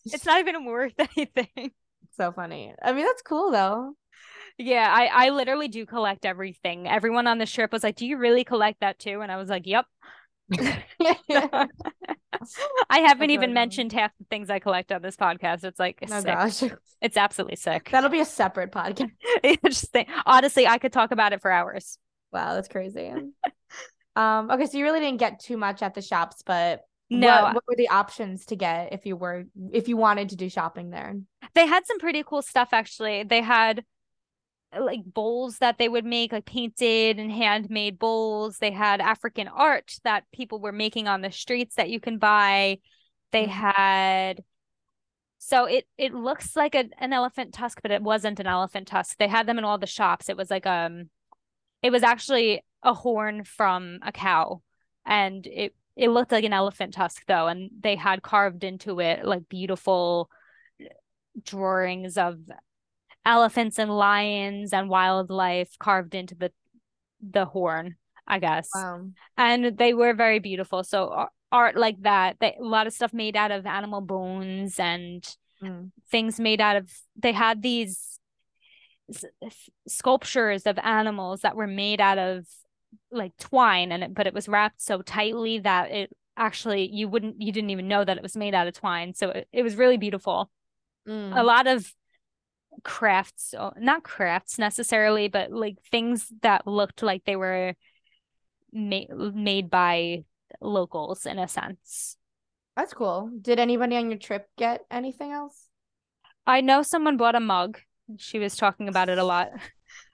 It's not even worth anything. So funny. I mean, that's cool though. Yeah, I, I literally do collect everything. Everyone on the trip was like, do you really collect that too? And I was like, yep. I haven't even mentioned half the things I collect on this podcast. It's like, oh, gosh. It's absolutely sick. That'll be a separate podcast. Interesting. Honestly, I could talk about it for hours. Wow, that's crazy. um, okay, so you really didn't get too much at the shops, but no. What, what were the options to get if you were if you wanted to do shopping there? They had some pretty cool stuff actually. They had like bowls that they would make, like painted and handmade bowls. They had African art that people were making on the streets that you can buy. They had So it it looks like a, an elephant tusk, but it wasn't an elephant tusk. They had them in all the shops. It was like um, it was actually a horn from a cow, and it it looked like an elephant tusk though, and they had carved into it like beautiful drawings of elephants and lions and wildlife carved into the the horn, I guess. Wow. And they were very beautiful. So art like that, they, a lot of stuff made out of animal bones and mm. things made out of, they had these s- sculptures of animals that were made out of like twine, and it, but it was wrapped so tightly that it actually, you wouldn't, you didn't even know that it was made out of twine. So it, it was really beautiful. Mm. A lot of crafts, not crafts necessarily, but like things that looked like they were ma- made by locals in a sense. That's cool. Did anybody on your trip get anything else? I know someone bought a mug. She was talking about it a lot.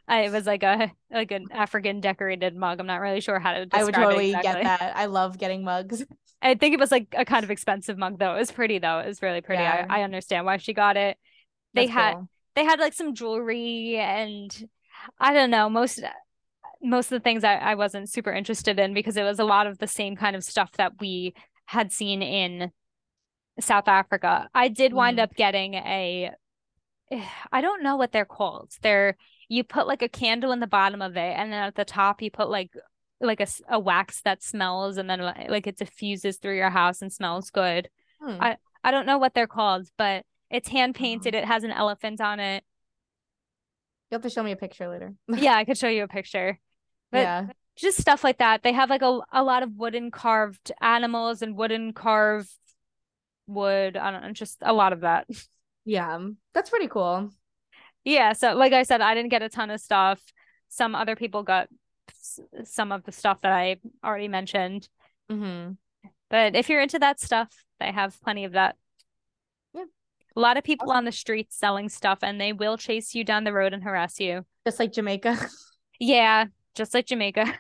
I, it was like a like an African decorated mug. I'm not really sure how to describe it exactly. I would totally get that. I love getting mugs. I think it was like a kind of expensive mug though. It was pretty though. It was really pretty. Yeah. I, I understand why she got it. They That's had cool. They had like some jewelry and I don't know, most most of the things I, I wasn't super interested in because it was a lot of the same kind of stuff that we had seen in South Africa. I did wind mm. up getting a, I don't know what they're called. They're, you put like a candle in the bottom of it and then at the top you put like like a, a wax that smells and then like it diffuses through your house and smells good. Mm. I, I don't know what they're called, but it's hand painted. Oh. It has an elephant on it. You'll have to show me a picture later. Yeah, I could show you a picture. But yeah. Just stuff like that. They have like a, a lot of wooden carved animals and wooden carved wood. I don't know, just a lot of that. Yeah, that's pretty cool. Yeah, so like I said, I didn't get a ton of stuff. Some other people got some of the stuff that I already mentioned. Mm-hmm. But if you're into that stuff, they have plenty of that. A lot of people awesome. On the streets selling stuff, and they will chase you down the road and harass you. Just like Jamaica. Yeah, just like Jamaica.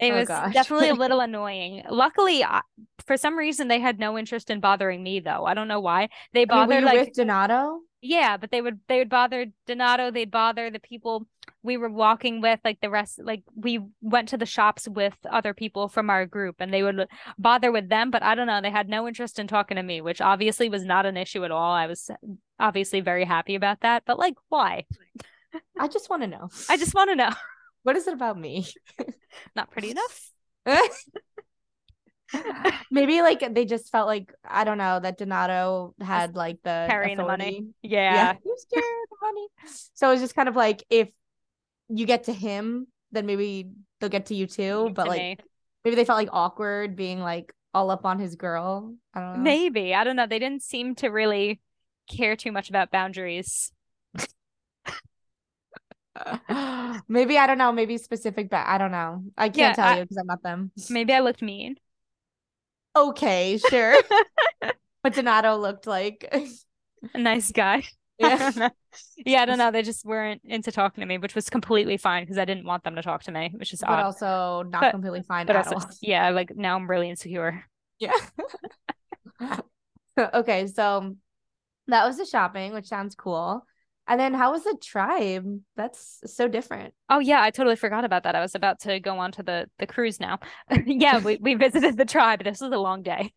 It was oh definitely a little annoying. Luckily, I, for some reason, they had no interest in bothering me, though. I don't know why. They bothered, I mean, were you like, with Donato? Yeah, but they would they would bother Donato. They'd bother the people we were walking with, like the rest, like we went to the shops with other people from our group and they would bother with them. But I don't know. They had no interest in talking to me, which obviously was not an issue at all. I was obviously very happy about that. But like, why? I just want to know. I just want to know. What is it about me? Not pretty enough. Maybe like they just felt like, I don't know, that Donato had like the carrying the money. Yeah. Yeah, he was carrying the money. So it was just kind of like, if you get to him, then maybe they'll get to you too. But like, me. Maybe they felt like awkward being like all up on his girl. I don't know. Maybe I don't know. They didn't seem to really care too much about boundaries. Maybe I don't know. Maybe specific, but I don't know. I can't yeah, tell I, you because I'm not them. Maybe I looked mean. Okay, sure. But Donato looked like a nice guy. Yeah. Yeah, I don't know. They just weren't into talking to me, which was completely fine because I didn't want them to talk to me, which is but odd. Also not but, completely fine but at also, all. Yeah, like now I'm really insecure. Yeah. Okay, so that was the shopping, which sounds cool. And then how was the tribe? That's so different. Oh, yeah. I totally forgot about that. I was about to go on to the, the cruise now. Yeah, we, we visited the tribe. This was a long day.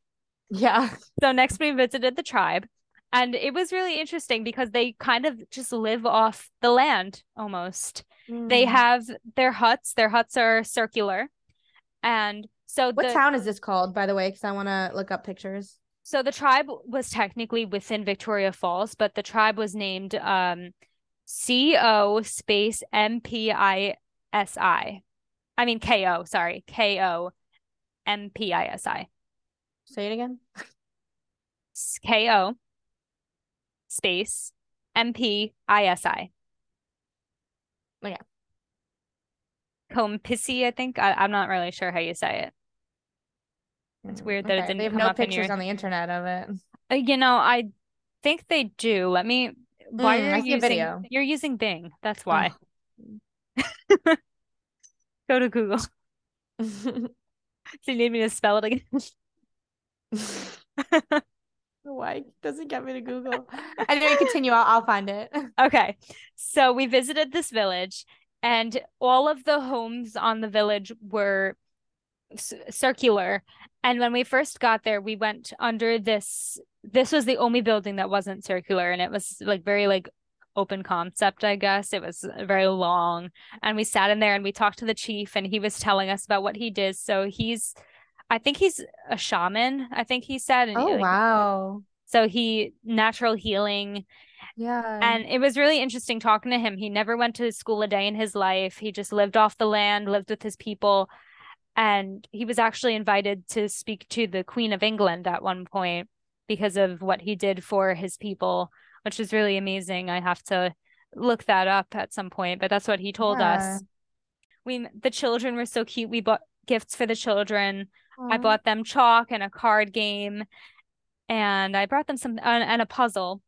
Yeah. So next we visited the tribe. And it was really interesting because they kind of just live off the land almost. Mm. They have their huts. Their huts are circular. And so What the, town is this called, by the way? Because I want to look up pictures. So the tribe was technically within Victoria Falls, but the tribe was named um, C O space M P I S I. I mean, K O, sorry. K O M P I S I. Say it again. K O space M P I S I. Oh, yeah. Kompissi, I think. I- I'm not really sure how you say it. It's weird that okay. it didn't. They have come no up pictures in your... on the internet of it. Uh, you know, I think they do. Let me. Why mm, are you using? Video. You're using Bing. That's why. Oh. Go to Google. Do you need me to spell it again? Why it doesn't get me to Google? Anyway, continue. I'll, I'll find it. Okay. So we visited this village, and all of the homes on the village were c- circular. And when we first got there, we went under this. This was the only building that wasn't circular, and it was like very like open concept, I guess. It was very long, and we sat in there and we talked to the chief, and he was telling us about what he did. So he's, I think he's a shaman, I think he said. And oh, he, like, wow. So he, natural healing. Yeah. And it was really interesting talking to him. He never went to school a day in his life. He just lived off the land, lived with his people. And he was actually invited to speak to the Queen of England at one point because of what he did for his people, which is really amazing. I have to look that up at some point, but that's what he told yeah. us. We, the children were so cute. We bought gifts for the children. Aww. I bought them chalk and a card game, and I brought them some uh, and a puzzle,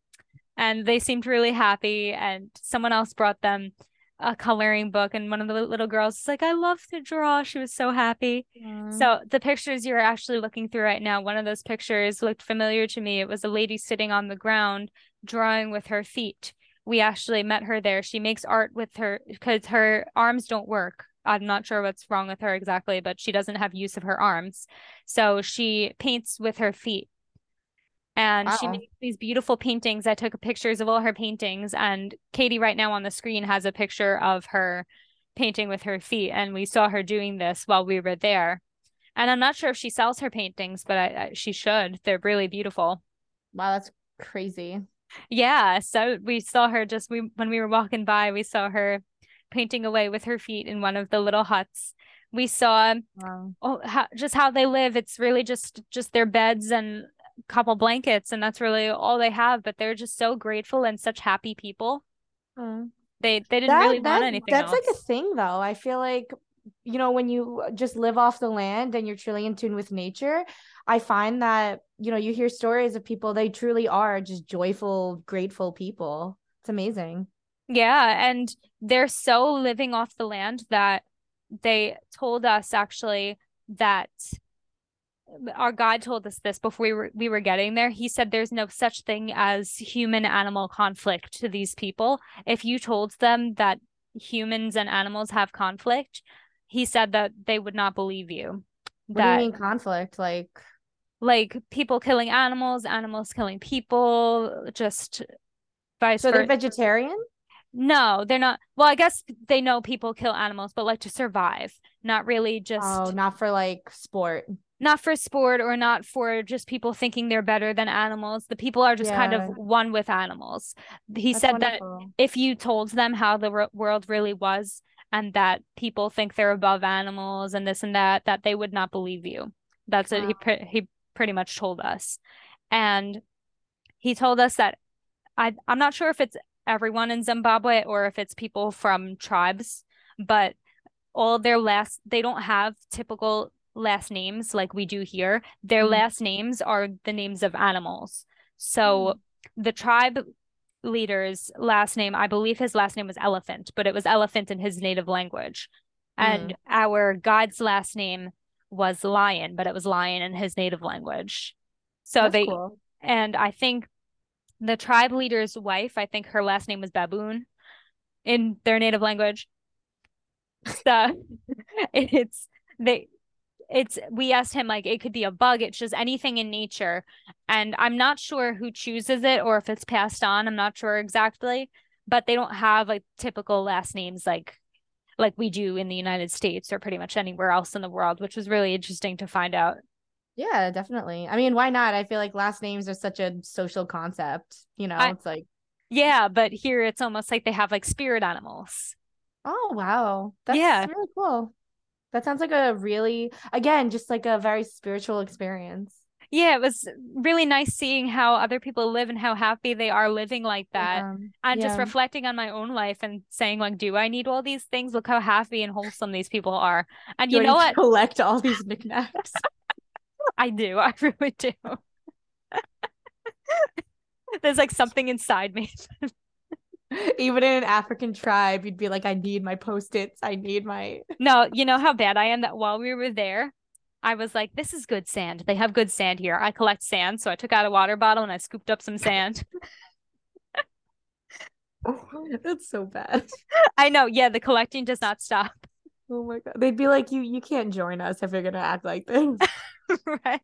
and they seemed really happy. And someone else brought them a coloring book, and one of the little girls was like, I love to draw. She was so happy. Aww. So the pictures you're actually looking through right now, one of those pictures looked familiar to me. It was a lady sitting on the ground drawing with her feet. We actually met her there. She makes art with her because her arms don't work. I'm not sure what's wrong with her exactly, but she doesn't have use of her arms. So she paints with her feet. And wow. she makes these beautiful paintings. I took pictures of all her paintings. And Katie right now on the screen has a picture of her painting with her feet. And we saw her doing this while we were there. And I'm not sure if she sells her paintings, but I, I, she should. They're really beautiful. Wow, that's crazy. Yeah. So we saw her just we when we were walking by, we saw her painting away with her feet in one of the little huts. We saw wow. oh, how, just how they live. It's really just just their beds and a couple blankets, and that's really all they have. But they're just so grateful and such happy people. Mm. They they didn't that, really that, want anything That's else. Like a thing, though. I feel like, you know, when you just live off the land and you're truly in tune with nature, I find that, you know, you hear stories of people, they truly are just joyful, grateful people. It's amazing. Yeah. And they're so living off the land that they told us actually that our guide told us this before we were, we were getting there. He said there's no such thing as human animal conflict to these people. If you told them that humans and animals have conflict, he said that they would not believe you. What that, do you mean conflict? Like, like people killing animals, animals killing people, just vice versa. So they're vegetarian? No, they're not. Well, I guess they know people kill animals, but like to survive, not really just. Oh, not for like sport. Not for sport, or not for just people thinking they're better than animals. The people are just yeah. kind of one with animals. He That's said wonderful. That if you told them how the r- world really was, and that people think they're above animals and this and that, that they would not believe you. That's wow. what he, pre- he pretty much told us. And he told us that, I, I'm not sure if it's everyone in Zimbabwe or if it's people from tribes, but all their last, they don't have typical last names like we do here. Their mm. last names are the names of animals. So mm. the tribe leader's last name, I believe his last name was Elephant, but it was Elephant in his native language. And mm. our guide's last name was Lion, but it was Lion in his native language. So That's they, cool. and I think the tribe leader's wife, I think her last name was Baboon in their native language. So it's, they, it's, we asked him, like, it could be a bug, it's just anything in nature. And I'm not sure who chooses it or if it's passed on. I'm not sure exactly, but they don't have like typical last names like like we do in the United States or pretty much anywhere else in the world, which was really interesting to find out. Yeah, definitely. I mean, why not? I feel like last names are such a social concept, you know. I, it's like yeah, but here it's almost like they have like spirit animals. Oh, wow. That's yeah. really cool. That sounds like a really, again, just like a very spiritual experience. Yeah, it was really nice seeing how other people live and how happy they are living like that. Um, and yeah. just reflecting on my own life and saying, like, do I need all these things? Look how happy and wholesome these people are. And you, you know what? Collect all these knickknacks. I do. I really do. There's like something inside me. Even in an African tribe, you'd be like, I need my Post-its. I need my... No, you know how bad I am that while we were there, I was like, this is good sand. They have good sand here. I collect sand. So I took out a water bottle and I scooped up some sand. Oh, that's so bad. I know. Yeah, the collecting does not stop. Oh my God. They'd be like, you you can't join us if you're going to act like this. Right.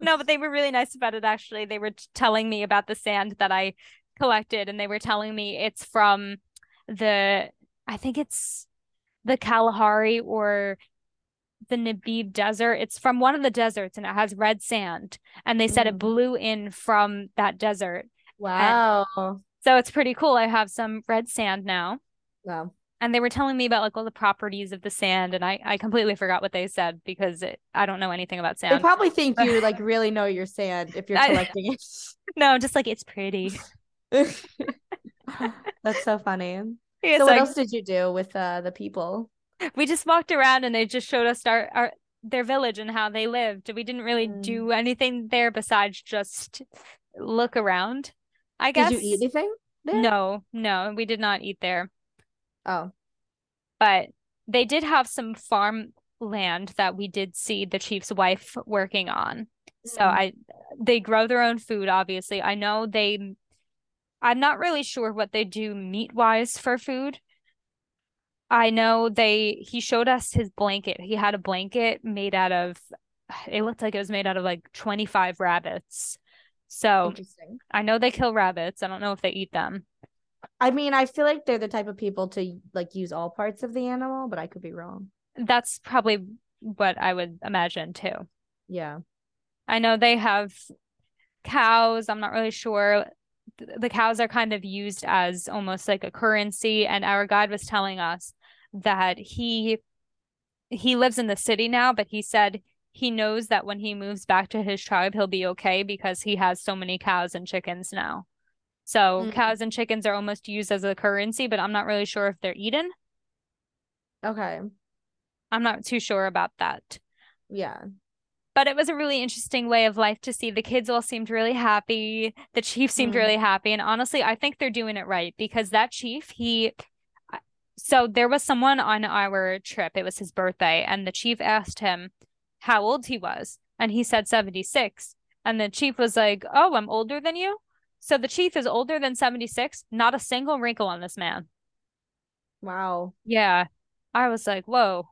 No, but they were really nice about it, actually. They were t- telling me about the sand that I collected, and they were telling me it's from the, I think it's the Kalahari or the Namib desert. It's from one of the deserts, and it has red sand. And they said mm. it blew in from that desert. Wow. And so it's pretty cool. I have some red sand now. Wow. And they were telling me about like all the properties of the sand, and I, I completely forgot what they said because it, I don't know anything about sand. They probably think you like really know your sand if you're collecting I, it. No, just like it's pretty. That's so funny. Yeah, so, so what I, else did you do with uh, the people? We just walked around and they just showed us our, our their village and how they lived. We didn't really mm. do anything there besides just look around, I guess. Did you eat anything there? No, no, we did not eat there. Oh, but they did have some farm land that we did see the chief's wife working on. Mm-hmm. So I, they grow their own food, obviously. I know they, I'm not really sure what they do meat wise for food. I know they, he showed us his blanket. He had a blanket made out of, it looked like it was made out of like twenty-five rabbits. So I know they kill rabbits. I don't know if they eat them. I mean, I feel like they're the type of people to, like, use all parts of the animal, but I could be wrong. That's probably what I would imagine, too. Yeah. I know they have cows. I'm not really sure. The cows are kind of used as almost like a currency, and our guide was telling us that he he lives in the city now, but he said he knows that when he moves back to his tribe, he'll be okay because he has so many cows and chickens now. So mm-hmm. cows and chickens are almost used as a currency, but I'm not really sure if they're eaten. Okay. I'm not too sure about that. Yeah. But it was a really interesting way of life to see. The kids all seemed really happy. The chief seemed mm-hmm. really happy. And honestly, I think they're doing it right because that chief, he... So there was someone on our trip. It was his birthday. And the chief asked him how old he was. And he said seventy-six. And the chief was like, oh, I'm older than you? So the chief is older than seventy-six. Not a single wrinkle on this man. Wow. Yeah. I was like, whoa.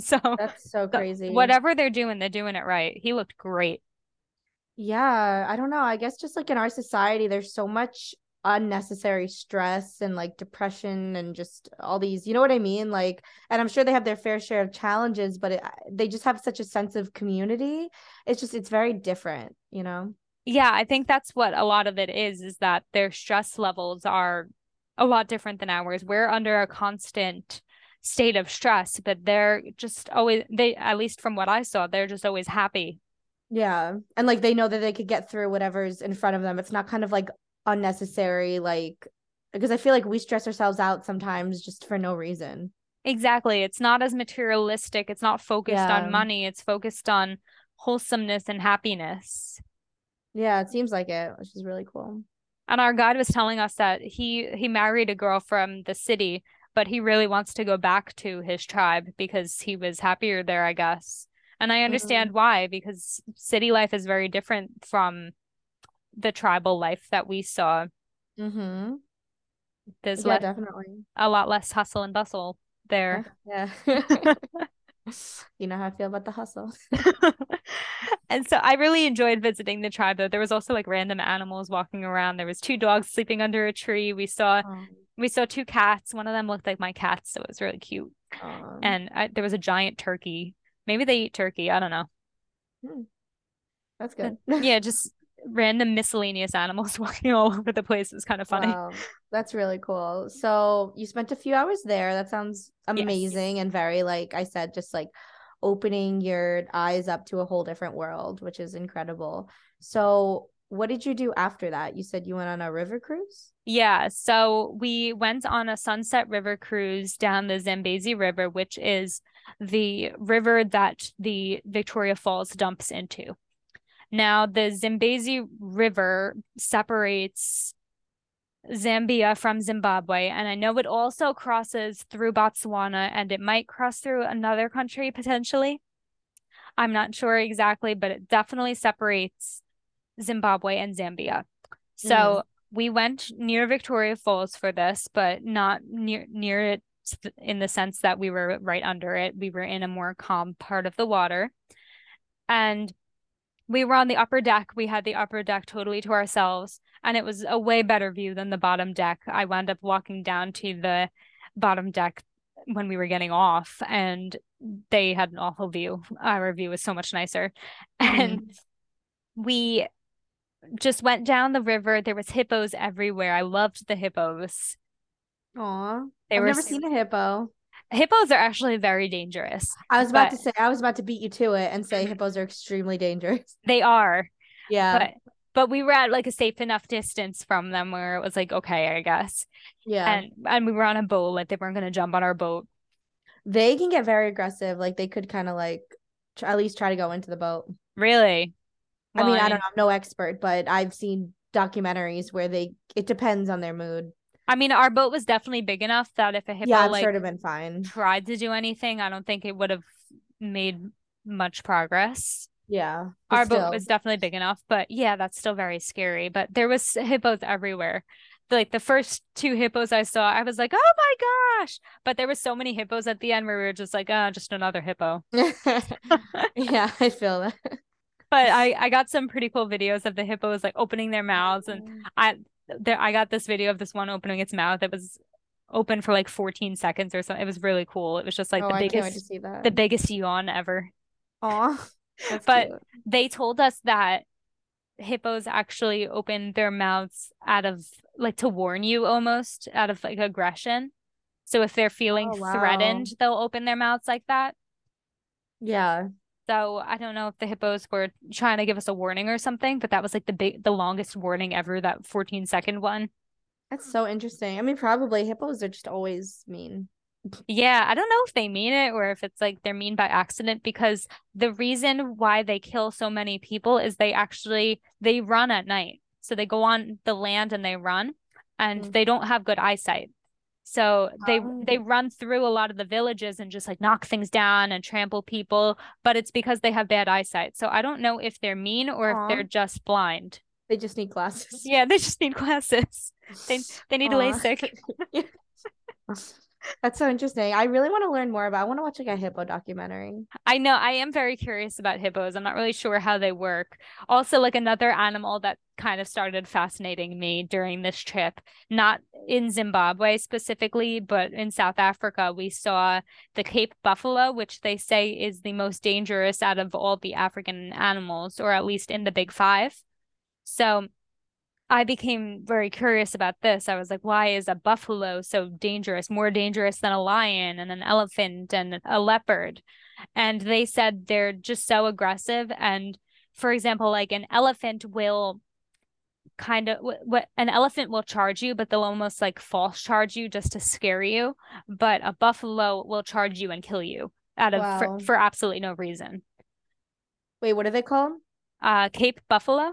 So that's so crazy. The, whatever they're doing, they're doing it right. He looked great. Yeah. I don't know. I guess just like in our society, there's so much unnecessary stress and like depression and just all these, you know what I mean? Like, and I'm sure they have their fair share of challenges, but it, they just have such a sense of community. It's just, it's very different, you know? Yeah, I think that's what a lot of it is, is that their stress levels are a lot different than ours. We're under a constant state of stress, but they're just always, they, at least from what I saw, they're just always happy. Yeah. And like, they know that they could get through whatever's in front of them. It's not kind of like unnecessary, like, because I feel like we stress ourselves out sometimes just for no reason. Exactly. It's not as materialistic. It's not focused yeah. on money. It's focused on wholesomeness and happiness. Yeah, it seems like it, which is really cool. And our guide was telling us that he, he married a girl from the city, but he really wants to go back to his tribe because he was happier there, I guess. And I understand mm-hmm. why, because city life is very different from the tribal life that we saw. Mm-hmm. There's yeah, less, definitely. a lot less hustle and bustle there. Yeah. yeah. You know how I feel about the hustle. And so I really enjoyed visiting the tribe, though. There was also like random animals walking around. There was two dogs sleeping under a tree. We saw um, we saw two cats. One of them looked like my cat, so it was really cute. Um, and I, there was a giant turkey. Maybe they eat turkey. I don't know. That's good. Yeah, just random miscellaneous animals walking all over the place. It was kind of funny. Wow, that's really cool. So you spent a few hours there. That sounds amazing. Yes. And very, like I said, just like opening your eyes up to a whole different world, which is incredible. So what did you do after that? You said you went on a river cruise? Yeah. So we went on a sunset river cruise down the Zambezi River, which is the river that the Victoria Falls dumps into. Now, the Zambezi River separates Zambia from Zimbabwe, and I know it also crosses through Botswana, and it might cross through another country, potentially. I'm not sure exactly, but it definitely separates Zimbabwe and Zambia. So mm. we went near Victoria Falls for this, but not near near it in the sense that we were right under it. We were in a more calm part of the water. And we were on the upper deck. We had the upper deck totally to ourselves. And it was a way better view than the bottom deck. I wound up walking down to the bottom deck when we were getting off, and they had an awful view. Our view was so much nicer. Mm-hmm. And we just went down the river. There was hippos everywhere. I loved the hippos. Aw, I've were never so- seen a hippo. Hippos are actually very dangerous. I was about to say, I was about to beat you to it and say hippos are extremely dangerous. They are. Yeah. But, but we were at like a safe enough distance from them where it was like, okay, I guess. Yeah. And and we were on a boat, like they weren't going to jump on our boat. They can get very aggressive. Like they could kind of like tr- at least try to go into the boat. Really? Well, I mean, I, mean, I don't know. I'm no expert, but I've seen documentaries where they, it depends on their mood. I mean, our boat was definitely big enough that if a hippo yeah, like, sure been fine. tried to do anything, I don't think it would have made much progress. Yeah. Our still. boat was definitely big enough, but yeah, that's still very scary. But there was hippos everywhere. Like the first two hippos I saw, I was like, oh my gosh. But there were so many hippos at the end where we were just like, ah, oh, just another hippo. Yeah, I feel that. But I, I got some pretty cool videos of the hippos like opening their mouths, and I there I got this video of this one opening its mouth. It was open for like fourteen seconds or something. It was really cool. It was just like oh, the biggest the biggest yawn ever. Aw. But cute. They told us that hippos actually open their mouths out of like to warn you, almost out of like aggression. So if they're feeling oh, wow. threatened, they'll open their mouths like that. Yeah. So I don't know if the hippos were trying to give us a warning or something, but that was like the big, the longest warning ever, that fourteen second one. That's so interesting. I mean, probably hippos are just always mean. Yeah, I don't know if they mean it or if it's like they're mean by accident, because the reason why they kill so many people is they actually, they run at night. So they go on the land and they run, and mm-hmm. they don't have good eyesight. So they um, they run through a lot of the villages and just like knock things down and trample people, but it's because they have bad eyesight. So I don't know if they're mean or aw. if they're just blind. They just need glasses. Yeah, they just need glasses. They they need aw. a LASIK. Yeah. That's so interesting. I really want to learn more about. I want to watch like a hippo documentary. I know. I am very curious about hippos. I'm not really sure how they work. Also, like another animal that kind of started fascinating me during this trip, not in Zimbabwe specifically, but in South Africa, we saw the Cape Buffalo, which they say is the most dangerous out of all the African animals, or at least in the big five. So I became very curious about this. I was like, why is a buffalo so dangerous, more dangerous than a lion and an elephant and a leopard? And they said they're just so aggressive. And for example, like an elephant will kind of, what an elephant will charge you, but they'll almost like false charge you just to scare you. But a buffalo will charge you and kill you out of wow. for, for absolutely no reason. Wait, what are they called? Uh, Cape Buffalo.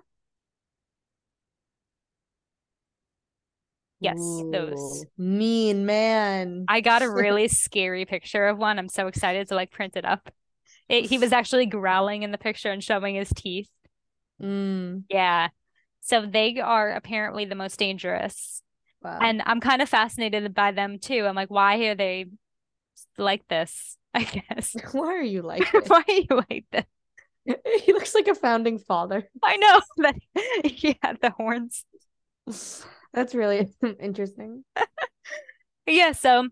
Yes, those. Ooh, mean man. I got a really scary picture of one. I'm so excited to like print it up. It, he was actually growling in the picture and showing his teeth. Mm. Yeah. So they are apparently the most dangerous. Wow. And I'm kind of fascinated by them too. I'm like, why are they like this? I guess. Why are you like this? Why are you like this? He looks like a founding father. I know that he had the horns. That's really interesting. Yeah, so,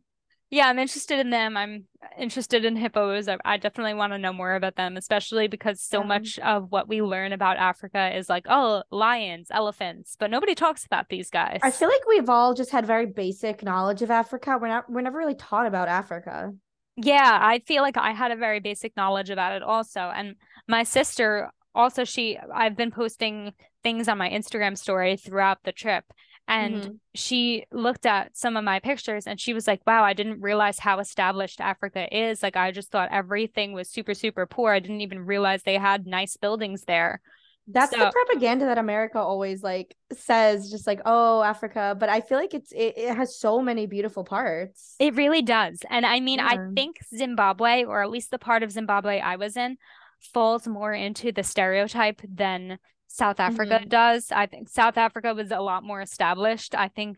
yeah, I'm interested in them. I'm interested in hippos. I, I definitely want to know more about them, especially because so um, much of what we learn about Africa is like, oh, lions, elephants, but nobody talks about these guys. I feel like we've all just had very basic knowledge of Africa. We're not, we're never really taught about Africa. Yeah, I feel like I had a very basic knowledge about it also. And my sister also, she, I've been posting things on my Instagram story throughout the trip. And mm-hmm. she looked at some of my pictures and she was like, wow, I didn't realize how established Africa is. Like, I just thought everything was super, super poor. I didn't even realize they had nice buildings there. That's so- the propaganda that America always like says, just like, oh, Africa. But I feel like it's it, it has so many beautiful parts. It really does. And I mean, yeah. I think Zimbabwe, or at least the part of Zimbabwe I was in, falls more into the stereotype than South Africa mm-hmm. does. I think South Africa was a lot more established. I think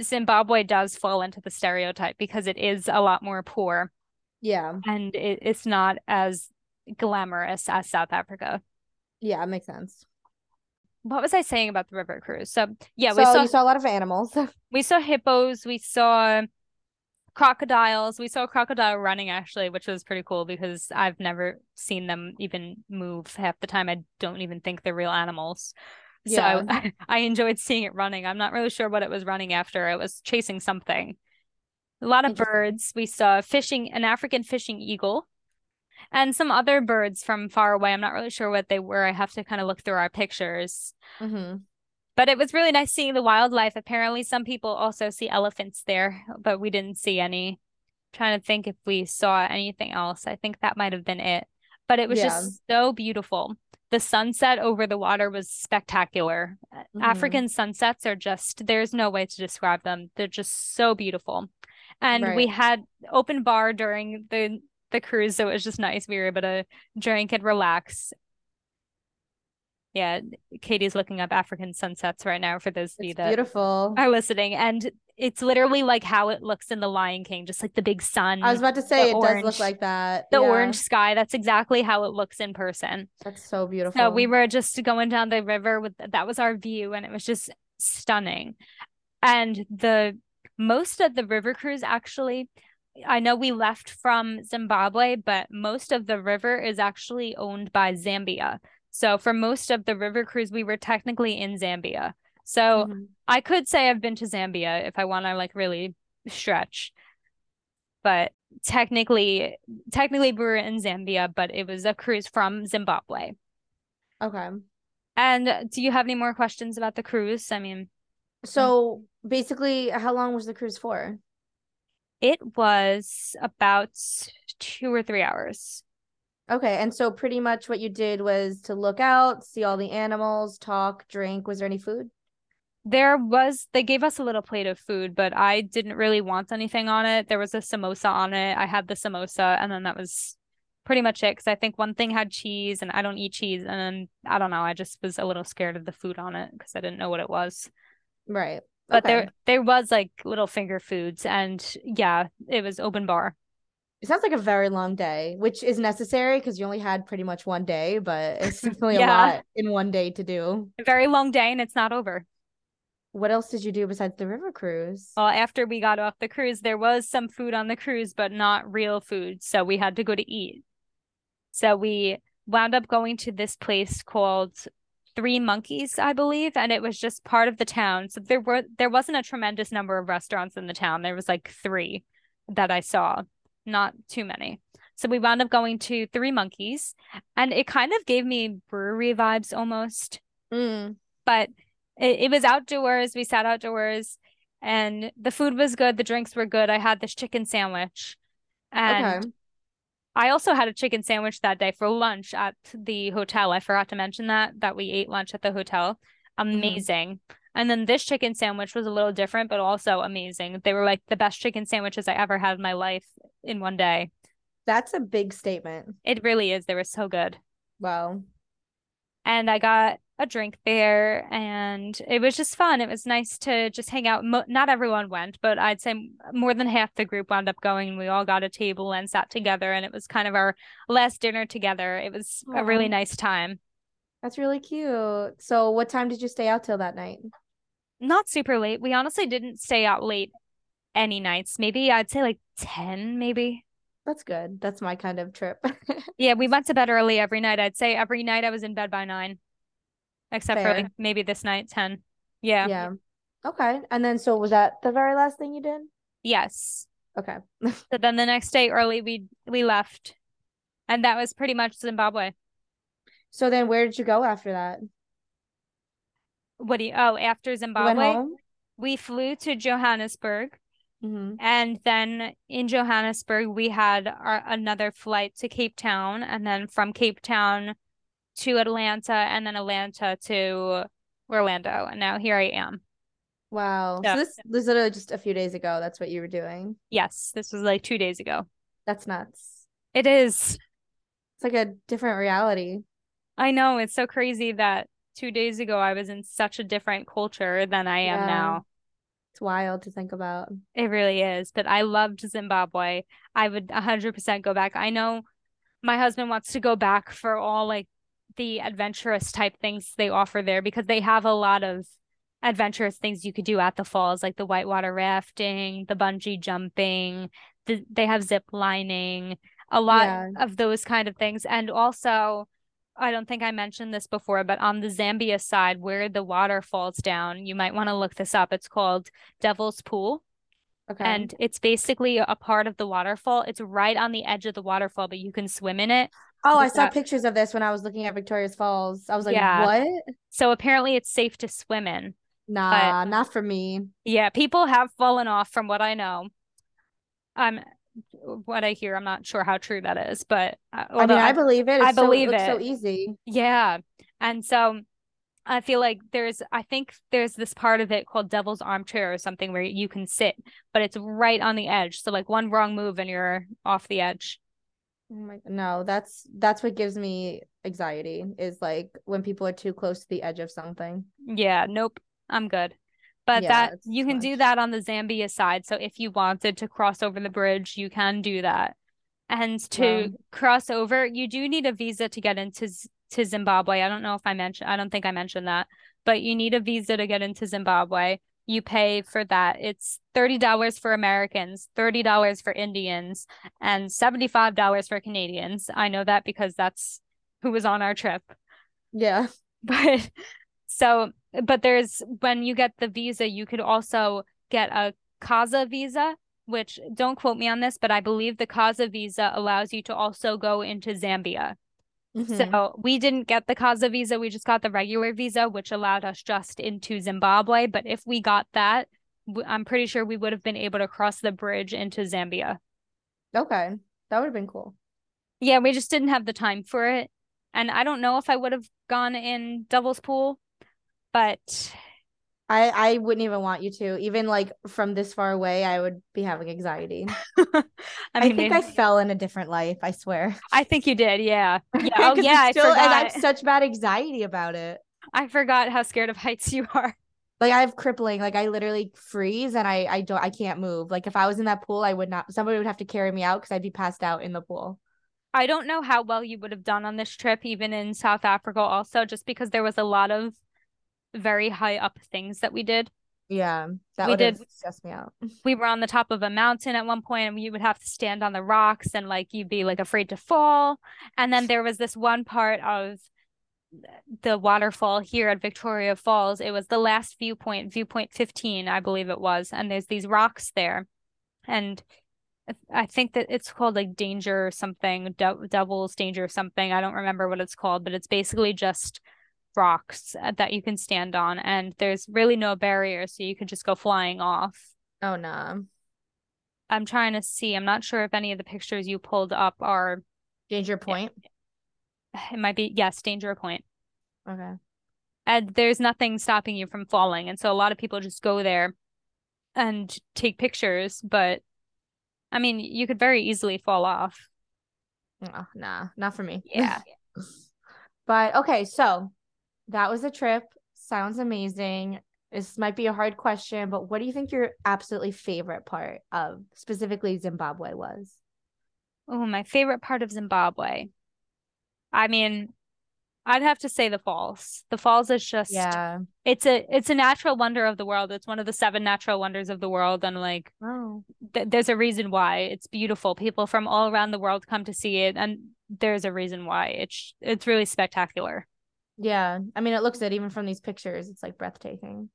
Zimbabwe does fall into the stereotype because it is a lot more poor. Yeah. And it, it's not as glamorous as South Africa. Yeah, it makes sense. What was I saying about the river cruise? So, yeah, so we saw, you saw a lot of animals. We saw hippos. We saw crocodiles. We saw a crocodile running, actually, which was pretty cool because I've never seen them even move. Half the time, I don't even think they're real animals. Yeah. So I, I enjoyed seeing it running. I'm not really sure what it was running after. It was chasing something. A lot of birds. We saw fishing, an African fishing eagle. And some other birds from far away. I'm not really sure what they were. I have to kind of look through our pictures. Mm-hmm. But it was really nice seeing the wildlife. Apparently, some people also see elephants there, but we didn't see any. I'm trying to think if we saw anything else. I think that might have been it. But it was yeah. just so beautiful. The sunset over the water was spectacular. Mm-hmm. African sunsets are just, there's no way to describe them. They're just so beautiful. And right. we had open bar during the the cruise, so it was just nice. We were able to drink and relax. Yeah, Katie's looking up African sunsets right now for those of you that beautiful. Are listening, and it's literally like how it looks in The Lion King, just like the big sun. I was about to say it orange, does look like that. The yeah. orange sky, that's exactly how it looks in person. That's so beautiful. So we were just going down the river with that was our view, and it was just stunning. And the most of the river cruise actually. I know we left from Zimbabwe, but most of the river is actually owned by Zambia. So for most of the river cruise, we were technically in Zambia. So mm-hmm. I could say I've been to Zambia if I want to like really stretch. But technically, technically we were in Zambia, but it was a cruise from Zimbabwe. Okay. And do you have any more questions about the cruise? I mean. So basically, how long was the cruise for? It was about two or three hours. Okay. And so pretty much what you did was to look out, see all the animals, talk, drink. Was there any food? There was. They gave us a little plate of food, but I didn't really want anything on it. There was a samosa on it. I had the samosa, and then that was pretty much it. Because I think one thing had cheese, and I don't eat cheese. And then, I don't know. I just was a little scared of the food on it because I didn't know what it was. Right. But okay. there there was like little finger foods, and yeah, it was open bar. It sounds like a very long day, which is necessary because you only had pretty much one day, but it's definitely yeah. a lot in one day to do. A very long day, and it's not over. What else did you do besides the river cruise? Well, after we got off the cruise, there was some food on the cruise, but not real food. So we had to go to eat. So we wound up going to this place called Three Monkeys, I believe, and it was just part of the town. So there were there wasn't a tremendous number of restaurants in the town. There was like three that I saw, not too many. So we wound up going to Three Monkeys, and it kind of gave me brewery vibes almost. Mm. But it, it was outdoors. We sat outdoors, and the food was good. The drinks were good. I had this chicken sandwich, and. Okay. I also had a chicken sandwich that day for lunch at the hotel. I forgot to mention that, that we ate lunch at the hotel. Amazing. Mm-hmm. And then this chicken sandwich was a little different, but also amazing. They were like the best chicken sandwiches I ever had in my life in one day. That's a big statement. It really is. They were so good. Wow. And I got a drink there, and it was just fun. It was nice to just hang out. Mo- not everyone went, but I'd say more than half the group wound up going. We all got a table and sat together, and it was kind of our last dinner together. It was Aww. A really nice time. That's really cute. So what time did you stay out till that night? Not super late. We honestly didn't stay out late any nights. Maybe I'd say like ten, maybe. That's good. That's my kind of trip. Yeah, we went to bed early every night. I'd say every night I was in bed by nine. Except Fair. For like maybe this night, ten. Yeah. Yeah. Okay. And then so was that the very last thing you did? Yes. Okay. So then the next day early we we left. And that was pretty much Zimbabwe. So then where did you go after that? What do you oh after Zimbabwe? You went home? We flew to Johannesburg. Mm-hmm. And then in Johannesburg we had our, another flight to Cape Town, and then from Cape Town to Atlanta, and then Atlanta to Orlando, and now here I am. Wow. So, so this was literally just a few days ago. That's what you were doing? Yes, this was like two days ago. That's nuts. It is. It's like a different reality. I know. It's so crazy that two days ago I was in such a different culture than I am yeah. now. It's wild to think about. It really is. But I loved Zimbabwe. I would one hundred percent go back. I know my husband wants to go back for all like the adventurous type things they offer there, because they have a lot of adventurous things you could do at the falls, like the whitewater rafting, the bungee jumping, the, they have zip lining, a lot yeah. of those kind of things. And also, I don't think I mentioned this before, but on the Zambia side where the water falls down, you might want to look this up. It's called Devil's Pool. Okay. And it's basically a part of the waterfall. It's right on the edge of the waterfall, but you can swim in it. Oh, I saw pictures of this when I was looking at Victoria Falls. I was like, yeah. what? So apparently it's safe to swim in. Nah, but, not for me. Yeah, people have fallen off from what I know. Um, what I hear, I'm not sure how true that is, but uh, I mean, I, I believe it. It's I so, believe it. Looks it. So easy. Yeah, and so I feel like there's, I think there's this part of it called Devil's Armchair or something where you can sit, but it's right on the edge. So like one wrong move and you're off the edge. Oh my God. No, that's that's what gives me anxiety, is like when people are too close to the edge of something. Yeah. Nope. I'm good. But yeah, that you can much. do that on the Zambia side. So if you wanted to cross over the bridge, you can do that. And to wow. cross over, you do need a visa to get into to Zimbabwe. I don't know if I mentioned, I don't think I mentioned that, but you need a visa to get into Zimbabwe. You pay for that. It's thirty dollars for Americans, thirty dollars for Indians, and seventy-five dollars for Canadians. I know that because that's who was on our trip. Yeah. But so... But there's, when you get the visa, you could also get a KAZA visa, which, don't quote me on this, but I believe the KAZA visa allows you to also go into Zambia. Mm-hmm. So we didn't get the KAZA visa. We just got the regular visa, which allowed us just into Zimbabwe. But if we got that, I'm pretty sure we would have been able to cross the bridge into Zambia. Okay. That would have been cool. Yeah, we just didn't have the time for it. And I don't know if I would have gone in Devil's Pool. But I I wouldn't even want you to. Even like from this far away, I would be having anxiety. I, mean, I think I fell in a different life, I swear. I think you did, yeah. yeah. Oh yeah, I still, forgot. And I have such bad anxiety about it. I forgot how scared of heights you are. Like I have crippling, like I literally freeze and I, I don't I can't move. Like if I was in that pool, I would not, somebody would have to carry me out because I'd be passed out in the pool. I don't know how well you would have done on this trip, even in South Africa also, just because there was a lot of very high up things that we did. Yeah, that we did stress me out. We were on the top of a mountain at one point, and you would have to stand on the rocks, and like you'd be like afraid to fall. And then there was this one part of the waterfall here at Victoria Falls. It was the last viewpoint, viewpoint fifteen, I believe it was. And there's these rocks there, and I think that it's called like Danger or something, De- Devil's Danger or something. I don't remember what it's called, but it's basically just rocks that you can stand on, and there's really no barrier, so you could just go flying off. Oh no. I'm trying to see. I'm not sure if any of the pictures you pulled up are Danger Point. It, it might be, yes, Danger Point. Okay. And there's nothing stopping you from falling, and so a lot of people just go there and take pictures, but I mean, you could very easily fall off. Oh, nah, not for me. Yeah. But okay, so that was a trip. Sounds amazing. This might be a hard question, but what do you think your absolutely favorite part of specifically Zimbabwe was? Oh, my favorite part of Zimbabwe. I mean, I'd have to say the falls. The falls is just, yeah. it's a it's a natural wonder of the world. It's one of the seven natural wonders of the world. And like, oh. th- there's a reason why it's beautiful. People from all around the world come to see it. And there's a reason why it's, it's really spectacular. Yeah. I mean, it looks good even from these pictures. It's like breathtaking.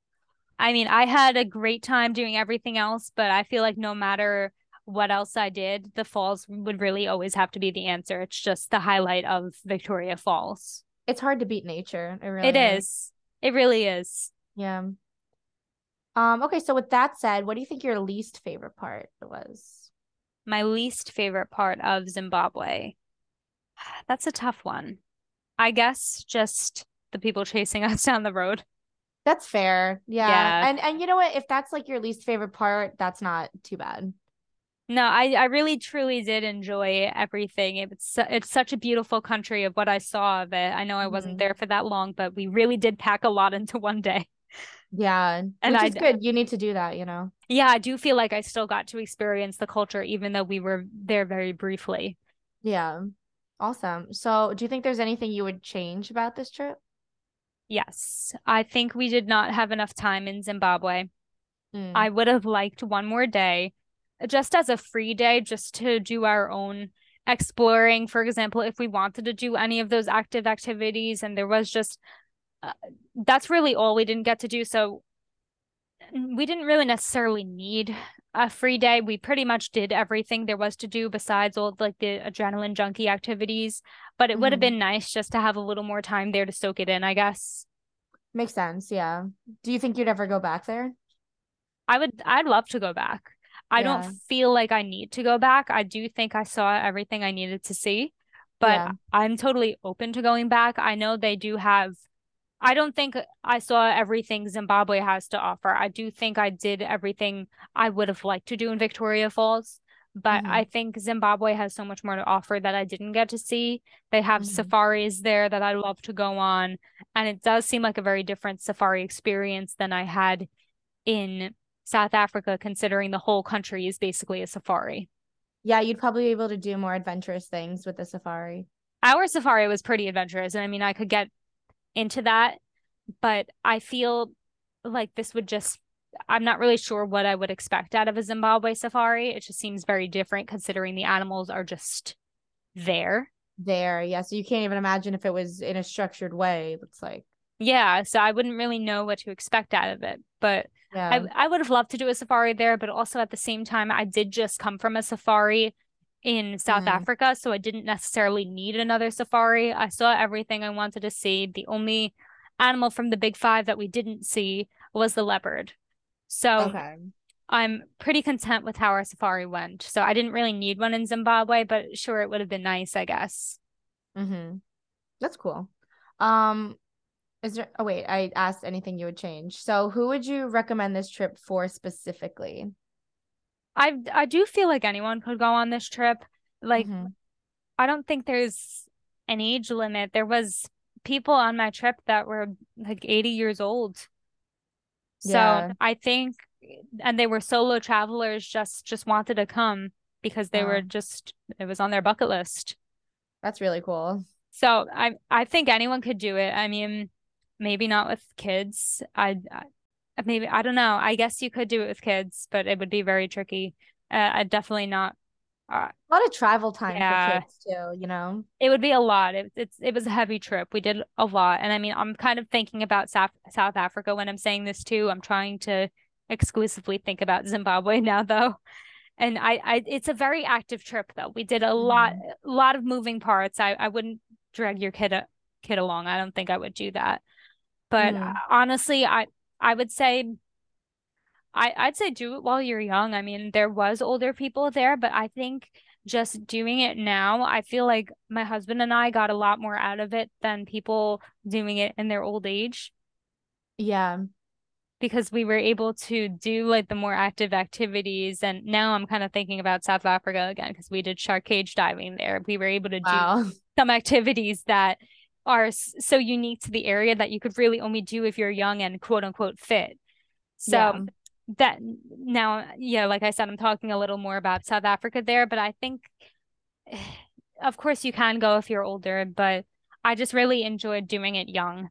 I mean, I had a great time doing everything else, but I feel like no matter what else I did, the falls would really always have to be the answer. It's just the highlight of Victoria Falls. It's hard to beat nature. It really it is. is. It really is. Yeah. Um. Okay. So with that said, what do you think your least favorite part was? My least favorite part of Zimbabwe. That's a tough one. I guess just the people chasing us down the road. That's fair. Yeah. yeah. And and you know what? If that's like your least favorite part, that's not too bad. No, I, I really truly did enjoy everything. It's it's such a beautiful country of what I saw of it. I know I wasn't mm-hmm. there for that long, but we really did pack a lot into one day. Yeah, and which I, is good. You need to do that, you know? Yeah, I do feel like I still got to experience the culture, even though we were there very briefly. Yeah, awesome. So do you think there's anything you would change about this trip? Yes, I think we did not have enough time in Zimbabwe. Mm. I would have liked one more day, just as a free day, just to do our own exploring. For example, if we wanted to do any of those active activities, and there was just, uh, that's really all we didn't get to do. So we didn't really necessarily need a free day. We pretty much did everything there was to do besides all like the adrenaline junkie activities, but it mm-hmm. would have been nice just to have a little more time there to soak it in, I guess. Makes sense. Yeah. Do you think you'd ever go back there? I would, I'd love to go back. I yeah. don't feel like I need to go back. I do think I saw everything I needed to see, but yeah. I'm totally open to going back. I know they do have, I don't think I saw everything Zimbabwe has to offer. I do think I did everything I would have liked to do in Victoria Falls, but mm-hmm. I think Zimbabwe has so much more to offer that I didn't get to see. They have mm-hmm. safaris there that I love to go on, and it does seem like a very different safari experience than I had in South Africa, considering the whole country is basically a safari. Yeah, you'd probably be able to do more adventurous things with the safari. Our safari was pretty adventurous, and I mean, I could get into that, but I feel like this would just, I'm not really sure what I would expect out of a Zimbabwe safari. It just seems very different considering the animals are just there. There, yeah. So you can't even imagine if it was in a structured way, it looks like. Yeah, so I wouldn't really know what to expect out of it, but yeah. I, I would have loved to do a safari there, but also at the same time, I did just come from a safari in South mm. Africa, so I didn't necessarily need another safari. I saw everything I wanted to see. The only animal from the big five that we didn't see was the leopard. So okay. I'm pretty content with how our safari went. So I didn't really need one in Zimbabwe, but sure, it would have been nice, I guess. Mm-hmm. That's cool. Um... Is there, oh, wait, I asked anything you would change. So who would you recommend this trip for specifically? I I do feel like anyone could go on this trip. Like, mm-hmm. I don't think there's an age limit. There was people on my trip that were like eighty years old. Yeah. So I think, and they were solo travelers, just, just wanted to come because they yeah. were just, it was on their bucket list. That's really cool. So I I think anyone could do it. I mean, maybe not with kids. I, I maybe I don't know. I guess you could do it with kids, but it would be very tricky. Uh, I definitely not. Uh, a lot of travel time yeah. for kids too. You know, it would be a lot. It it's it was a heavy trip. We did a lot, and I mean, I'm kind of thinking about South South Africa when I'm saying this too. I'm trying to exclusively think about Zimbabwe now, though. And I, I it's a very active trip though. We did a mm. lot, a lot of moving parts. I, I wouldn't drag your kid a, kid along. I don't think I would do that. But mm. honestly, I I would say, I, I'd say do it while you're young. I mean, there was older people there, but I think just doing it now, I feel like my husband and I got a lot more out of it than people doing it in their old age. Yeah. Because we were able to do like the more active activities. And now I'm kind of thinking about South Africa again, because we did shark cage diving there. We were able to wow. do some activities that are so unique to the area that you could really only do if you're young and quote unquote fit. So yeah. that now, yeah, like I said, I'm talking a little more about South Africa there, but I think of course you can go if you're older, but I just really enjoyed doing it young.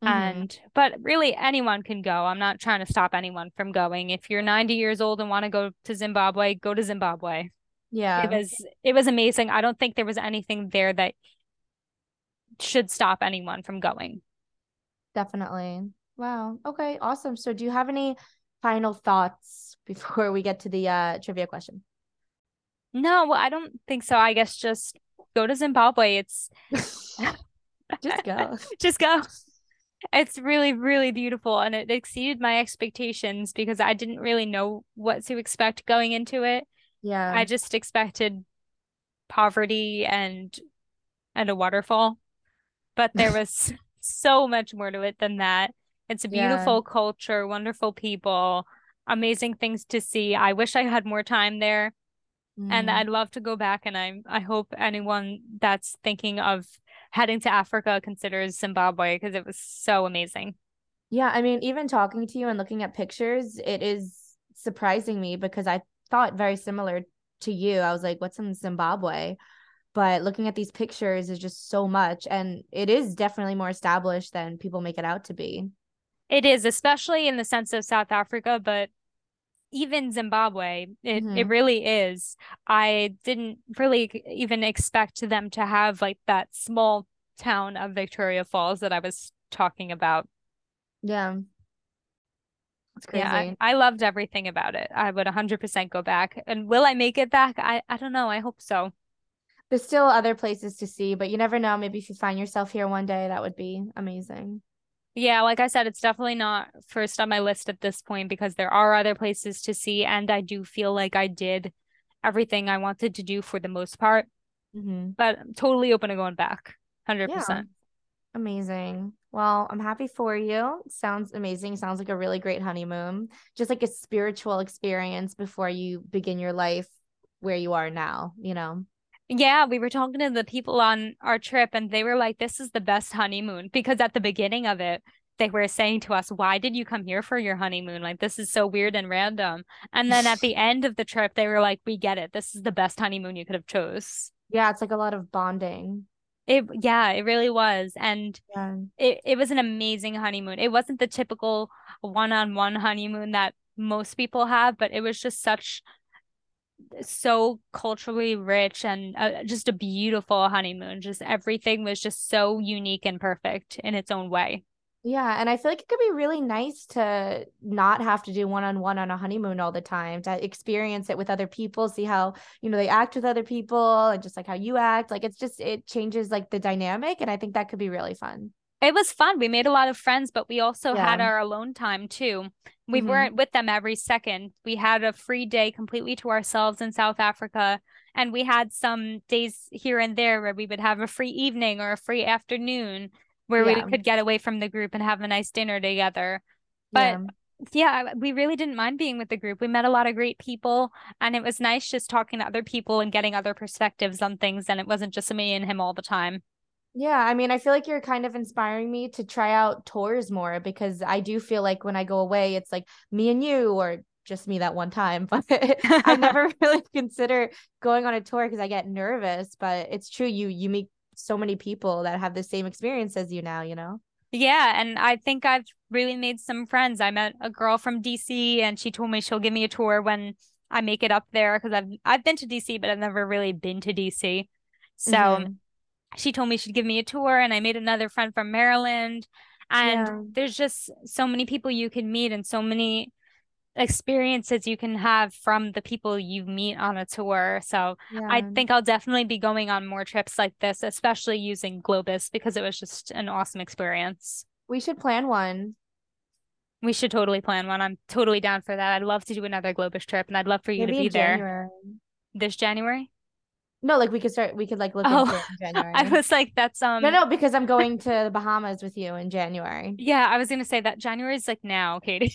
Mm-hmm. And, but really anyone can go. I'm not trying to stop anyone from going. If you're ninety years old and want to go to Zimbabwe, go to Zimbabwe. Yeah. It was, it was amazing. I don't think there was anything there that should stop anyone from going. Definitely. Wow. Okay. Awesome. So do you have any final thoughts before we get to the uh, trivia question? No, I don't think so. I guess just go to Zimbabwe. It's just go, just go. It's really, really beautiful. And it exceeded my expectations because I didn't really know what to expect going into it. Yeah. I just expected poverty and, and a waterfall. But there was so much more to it than that. It's a beautiful yeah. culture, wonderful people, amazing things to see. I wish I had more time there. Mm. And I'd love to go back, and I I hope anyone that's thinking of heading to Africa considers Zimbabwe, because it was so amazing. Yeah, I mean, even talking to you and looking at pictures, it is surprising me, because I thought very similar to you. I was like, what's in Zimbabwe? But looking at these pictures is just so much, and it is definitely more established than people make it out to be. It is, especially in the sense of South Africa, but even Zimbabwe, it, mm-hmm. it really is. I didn't really even expect them to have like that small town of Victoria Falls that I was talking about. Yeah. It's crazy. Yeah, I, I loved everything about it. I would one hundred percent go back. And will I make it back? I, I don't know. I hope so. There's still other places to see, but you never know. Maybe if you find yourself here one day, that would be amazing. Yeah, like I said, it's definitely not first on my list at this point, because there are other places to see. And I do feel like I did everything I wanted to do for the most part. Mm-hmm. But I'm totally open to going back. one hundred percent. Yeah. Amazing. Well, I'm happy for you. Sounds amazing. Sounds like a really great honeymoon. Just like a spiritual experience before you begin your life where you are now, you know? Yeah, we were talking to the people on our trip, and they were like, this is the best honeymoon, because at the beginning of it, they were saying to us, why did you come here for your honeymoon? Like, this is so weird and random. And then at the end of the trip, they were like, we get it. This is the best honeymoon you could have chose. Yeah, it's like a lot of bonding. It, yeah, it really was. And yeah. it, it was an amazing honeymoon. It wasn't the typical one-on-one honeymoon that most people have, but it was just such... so culturally rich and uh, just a beautiful honeymoon. Just everything was just so unique and perfect in its own way. Yeah, and I feel like it could be really nice to not have to do one-on-one on a honeymoon all the time, to experience it with other people, see how, you know, they act with other people and just like how you act. Like, it's just, it changes like the dynamic, and I think that could be really fun. It was fun. We made a lot of friends, but we also yeah. had our alone time too. We mm-hmm. weren't with them every second. We had a free day completely to ourselves in South Africa. And we had some days here and there where we would have a free evening or a free afternoon where yeah. we could get away from the group and have a nice dinner together. But yeah. yeah, we really didn't mind being with the group. We met a lot of great people, and it was nice just talking to other people and getting other perspectives on things. And it wasn't just me and him all the time. Yeah, I mean, I feel like you're kind of inspiring me to try out tours more, because I do feel like when I go away, it's like me and you, or just me that one time. But I never really consider going on a tour because I get nervous. But it's true. You you meet so many people that have the same experience as you now, you know? Yeah. And I think I've really made some friends. I met a girl from D C, and she told me she'll give me a tour when I make it up there, because I've, I've been to D C, but I've never really been to D C. So... Mm-hmm. She told me she'd give me a tour, and I made another friend from Maryland. And yeah. there's just so many people you can meet, and so many experiences you can have from the people you meet on a tour. So yeah. I think I'll definitely be going on more trips like this, especially using Globus, because it was just an awesome experience. We should plan one. We should totally plan one. I'm totally down for that. I'd love to do another Globus trip, and I'd love for you Maybe to be there. January. This January? No, like we could start, we could like look oh, into it in January. I was like, that's, um. No, no, because I'm going to the Bahamas with you in January. Yeah, I was going to say that January is like now, Katie.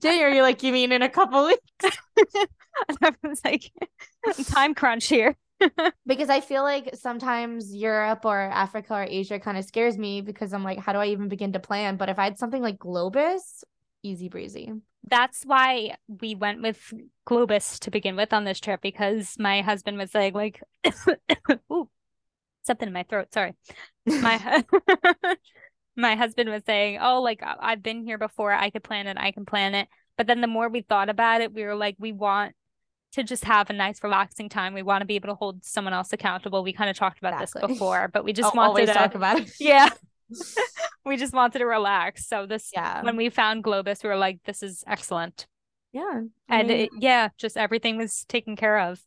January, you're like, you mean in a couple weeks? I was like, time crunch here. Because I feel like sometimes Europe or Africa or Asia kind of scares me, because I'm like, how do I even begin to plan? But if I had something like Globus, easy breezy. That's why we went with Globus to begin with on this trip, because my husband was like, like, ooh, something in my throat. Sorry. My, my husband was saying, oh, like, I've been here before. I could plan it. I can plan it. But then the more we thought about it, we were like, we want to just have a nice, relaxing time. We want to be able to hold someone else accountable. We kind of talked about exactly. this before, but we just I'll wanted to talk about it. Yeah. We just wanted to relax. So this, yeah. when we found Globus, we were like, this is excellent. Yeah. I and mean, it, yeah, just everything was taken care of.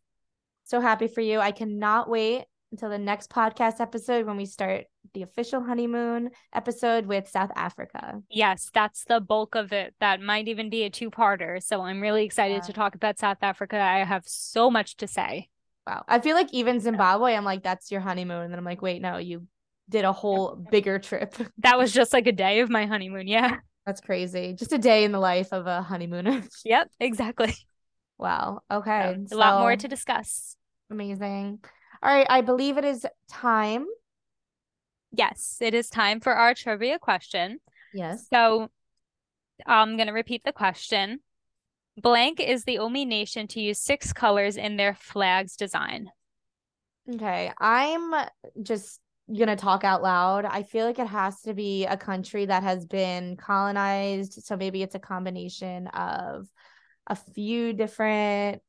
So happy for you. I cannot wait until the next podcast episode when we start the official honeymoon episode with South Africa. Yes, that's the bulk of it. That might even be a two-parter. So I'm really excited yeah. to talk about South Africa. I have so much to say. Wow. I feel like even Zimbabwe, I'm like, that's your honeymoon. And then I'm like, wait, no, you did a whole bigger trip. That was just like a day of my honeymoon. Yeah. That's crazy. Just a day in the life of a honeymooner. Yep, exactly. Wow. Okay. So, so, a lot more to discuss. Amazing. All right. I believe it is time. Yes, it is time for our trivia question. Yes. So I'm going to repeat the question. Blank is the only nation to use six colors in their flag's design. Okay. I'm just going to talk out loud. I feel like it has to be a country that has been colonized. So maybe it's a combination of a few different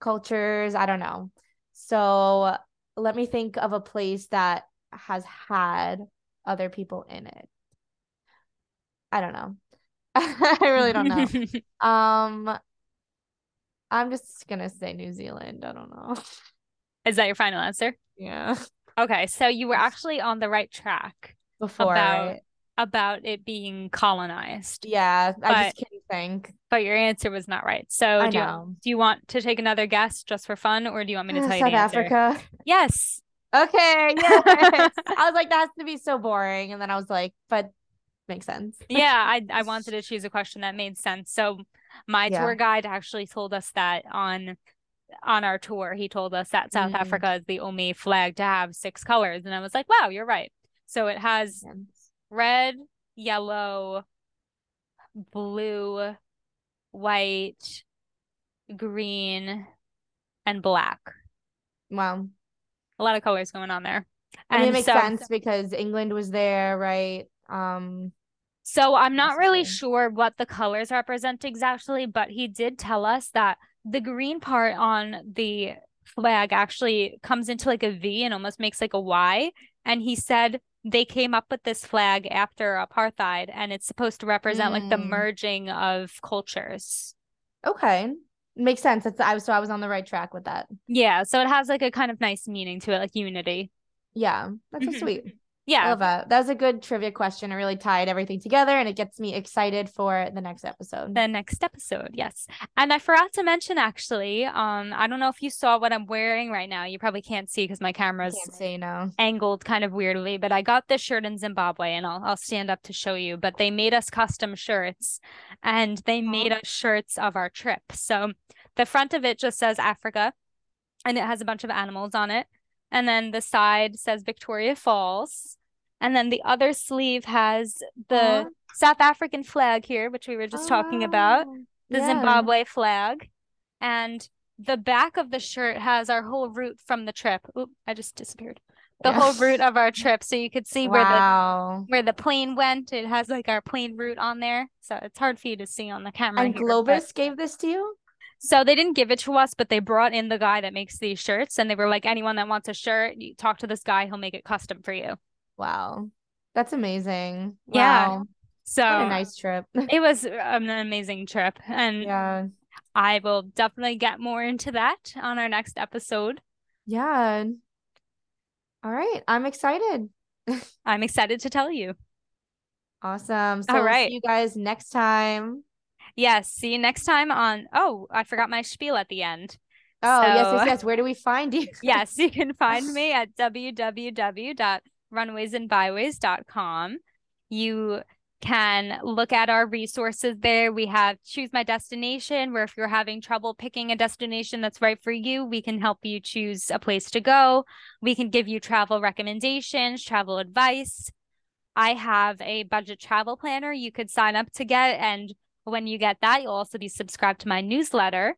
cultures. I don't know. So let me think of a place that has had other people in it. I don't know. I really don't know. um, I'm just going to say New Zealand. I don't know. Is that your final answer? Yeah. Okay. So you were actually on the right track before about, right? about it being colonized. Yeah. But, I just couldn't think. But your answer was not right. So do you, do you want to take another guess just for fun, or do you want me to tell South you the answer? South Africa. Yes. Okay. Yes. I was like, that has to be so boring. And then I was like, but makes sense. Yeah. I, I wanted to choose a question that made sense. So my yeah. tour guide actually told us that on on our tour. He told us that South mm. Africa is the only flag to have six colors. And I was like, wow, you're right. So it has red, yellow, blue, white, green, and black. Wow. A lot of colors going on there. And, and it makes so, sense because England was there, right? Um, so I'm not really sure what the colors represent exactly, but he did tell us that the green part on the flag actually comes into like a V and almost makes like a Y. And he said they came up with this flag after apartheid, and it's supposed to represent mm. like the merging of cultures. Okay. Makes sense. That's I was so I was on the right track with that. Yeah, so it has like a kind of nice meaning to it, like unity. Yeah, that's mm-hmm. so sweet. Yeah, I love that. That was a good trivia question. It really tied everything together, and it gets me excited for the next episode. The next episode, yes. And I forgot to mention, actually, um, I don't know if you saw what I'm wearing right now. You probably can't see because my camera's can't see, no. angled kind of weirdly. But I got this shirt in Zimbabwe, and I'll I'll stand up to show you. But they made us custom shirts, and they made us shirts of our trip. So the front of it just says Africa, and it has a bunch of animals on it. And then the side says Victoria Falls. And then the other sleeve has the Aww. South African flag here, which we were just Aww. Talking about, the yeah. Zimbabwe flag. And the back of the shirt has our whole route from the trip. Oop, I just disappeared. The yeah. whole route of our trip. So you could see wow. where the where the plane went. It has like our plane route on there. So it's hard for you to see on the camera. And here, Globus but... gave this to you? So they didn't give it to us, but they brought in the guy that makes these shirts, and they were like, anyone that wants a shirt, you talk to this guy, he'll make it custom for you. Wow. That's amazing. Yeah. Wow. So what a nice trip. It was an amazing trip. And yeah. I will definitely get more into that on our next episode. Yeah. All right. I'm excited. I'm excited to tell you. Awesome. So All right. we'll see you guys next time. Yes. See you next time on, oh, I forgot my spiel at the end. Oh, so, yes, yes, yes. Where do we find you? Yes, you can find me at w w w dot runways and byways dot com. You can look at our resources there. We have Choose My Destination, where if you're having trouble picking a destination that's right for you, we can help you choose a place to go. We can give you travel recommendations, travel advice. I have a budget travel planner you could sign up to get, and when you get that, you'll also be subscribed to my newsletter.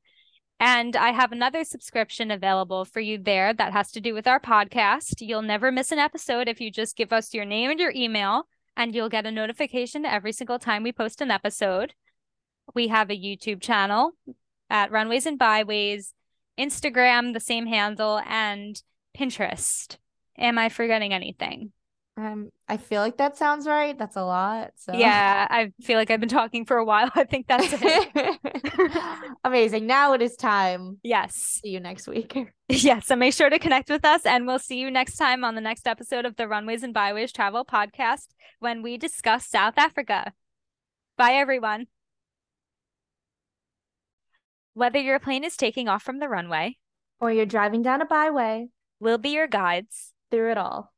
And I have another subscription available for you there that has to do with our podcast. You'll never miss an episode if you just give us your name and your email, and you'll get a notification every single time we post an episode. We have a YouTube channel at Runways and Byways, Instagram, the same handle, and Pinterest. Am I forgetting anything? Um, I feel like that sounds right. That's a lot. So yeah, I feel like I've been talking for a while. I think that's it. Amazing. Now it is time. Yes. See you next week. Yeah. So make sure to connect with us, and we'll see you next time on the next episode of the Runways and Byways Travel Podcast, when we discuss South Africa. Bye, everyone. Whether your plane is taking off from the runway or you're driving down a byway, we'll be your guides through it all.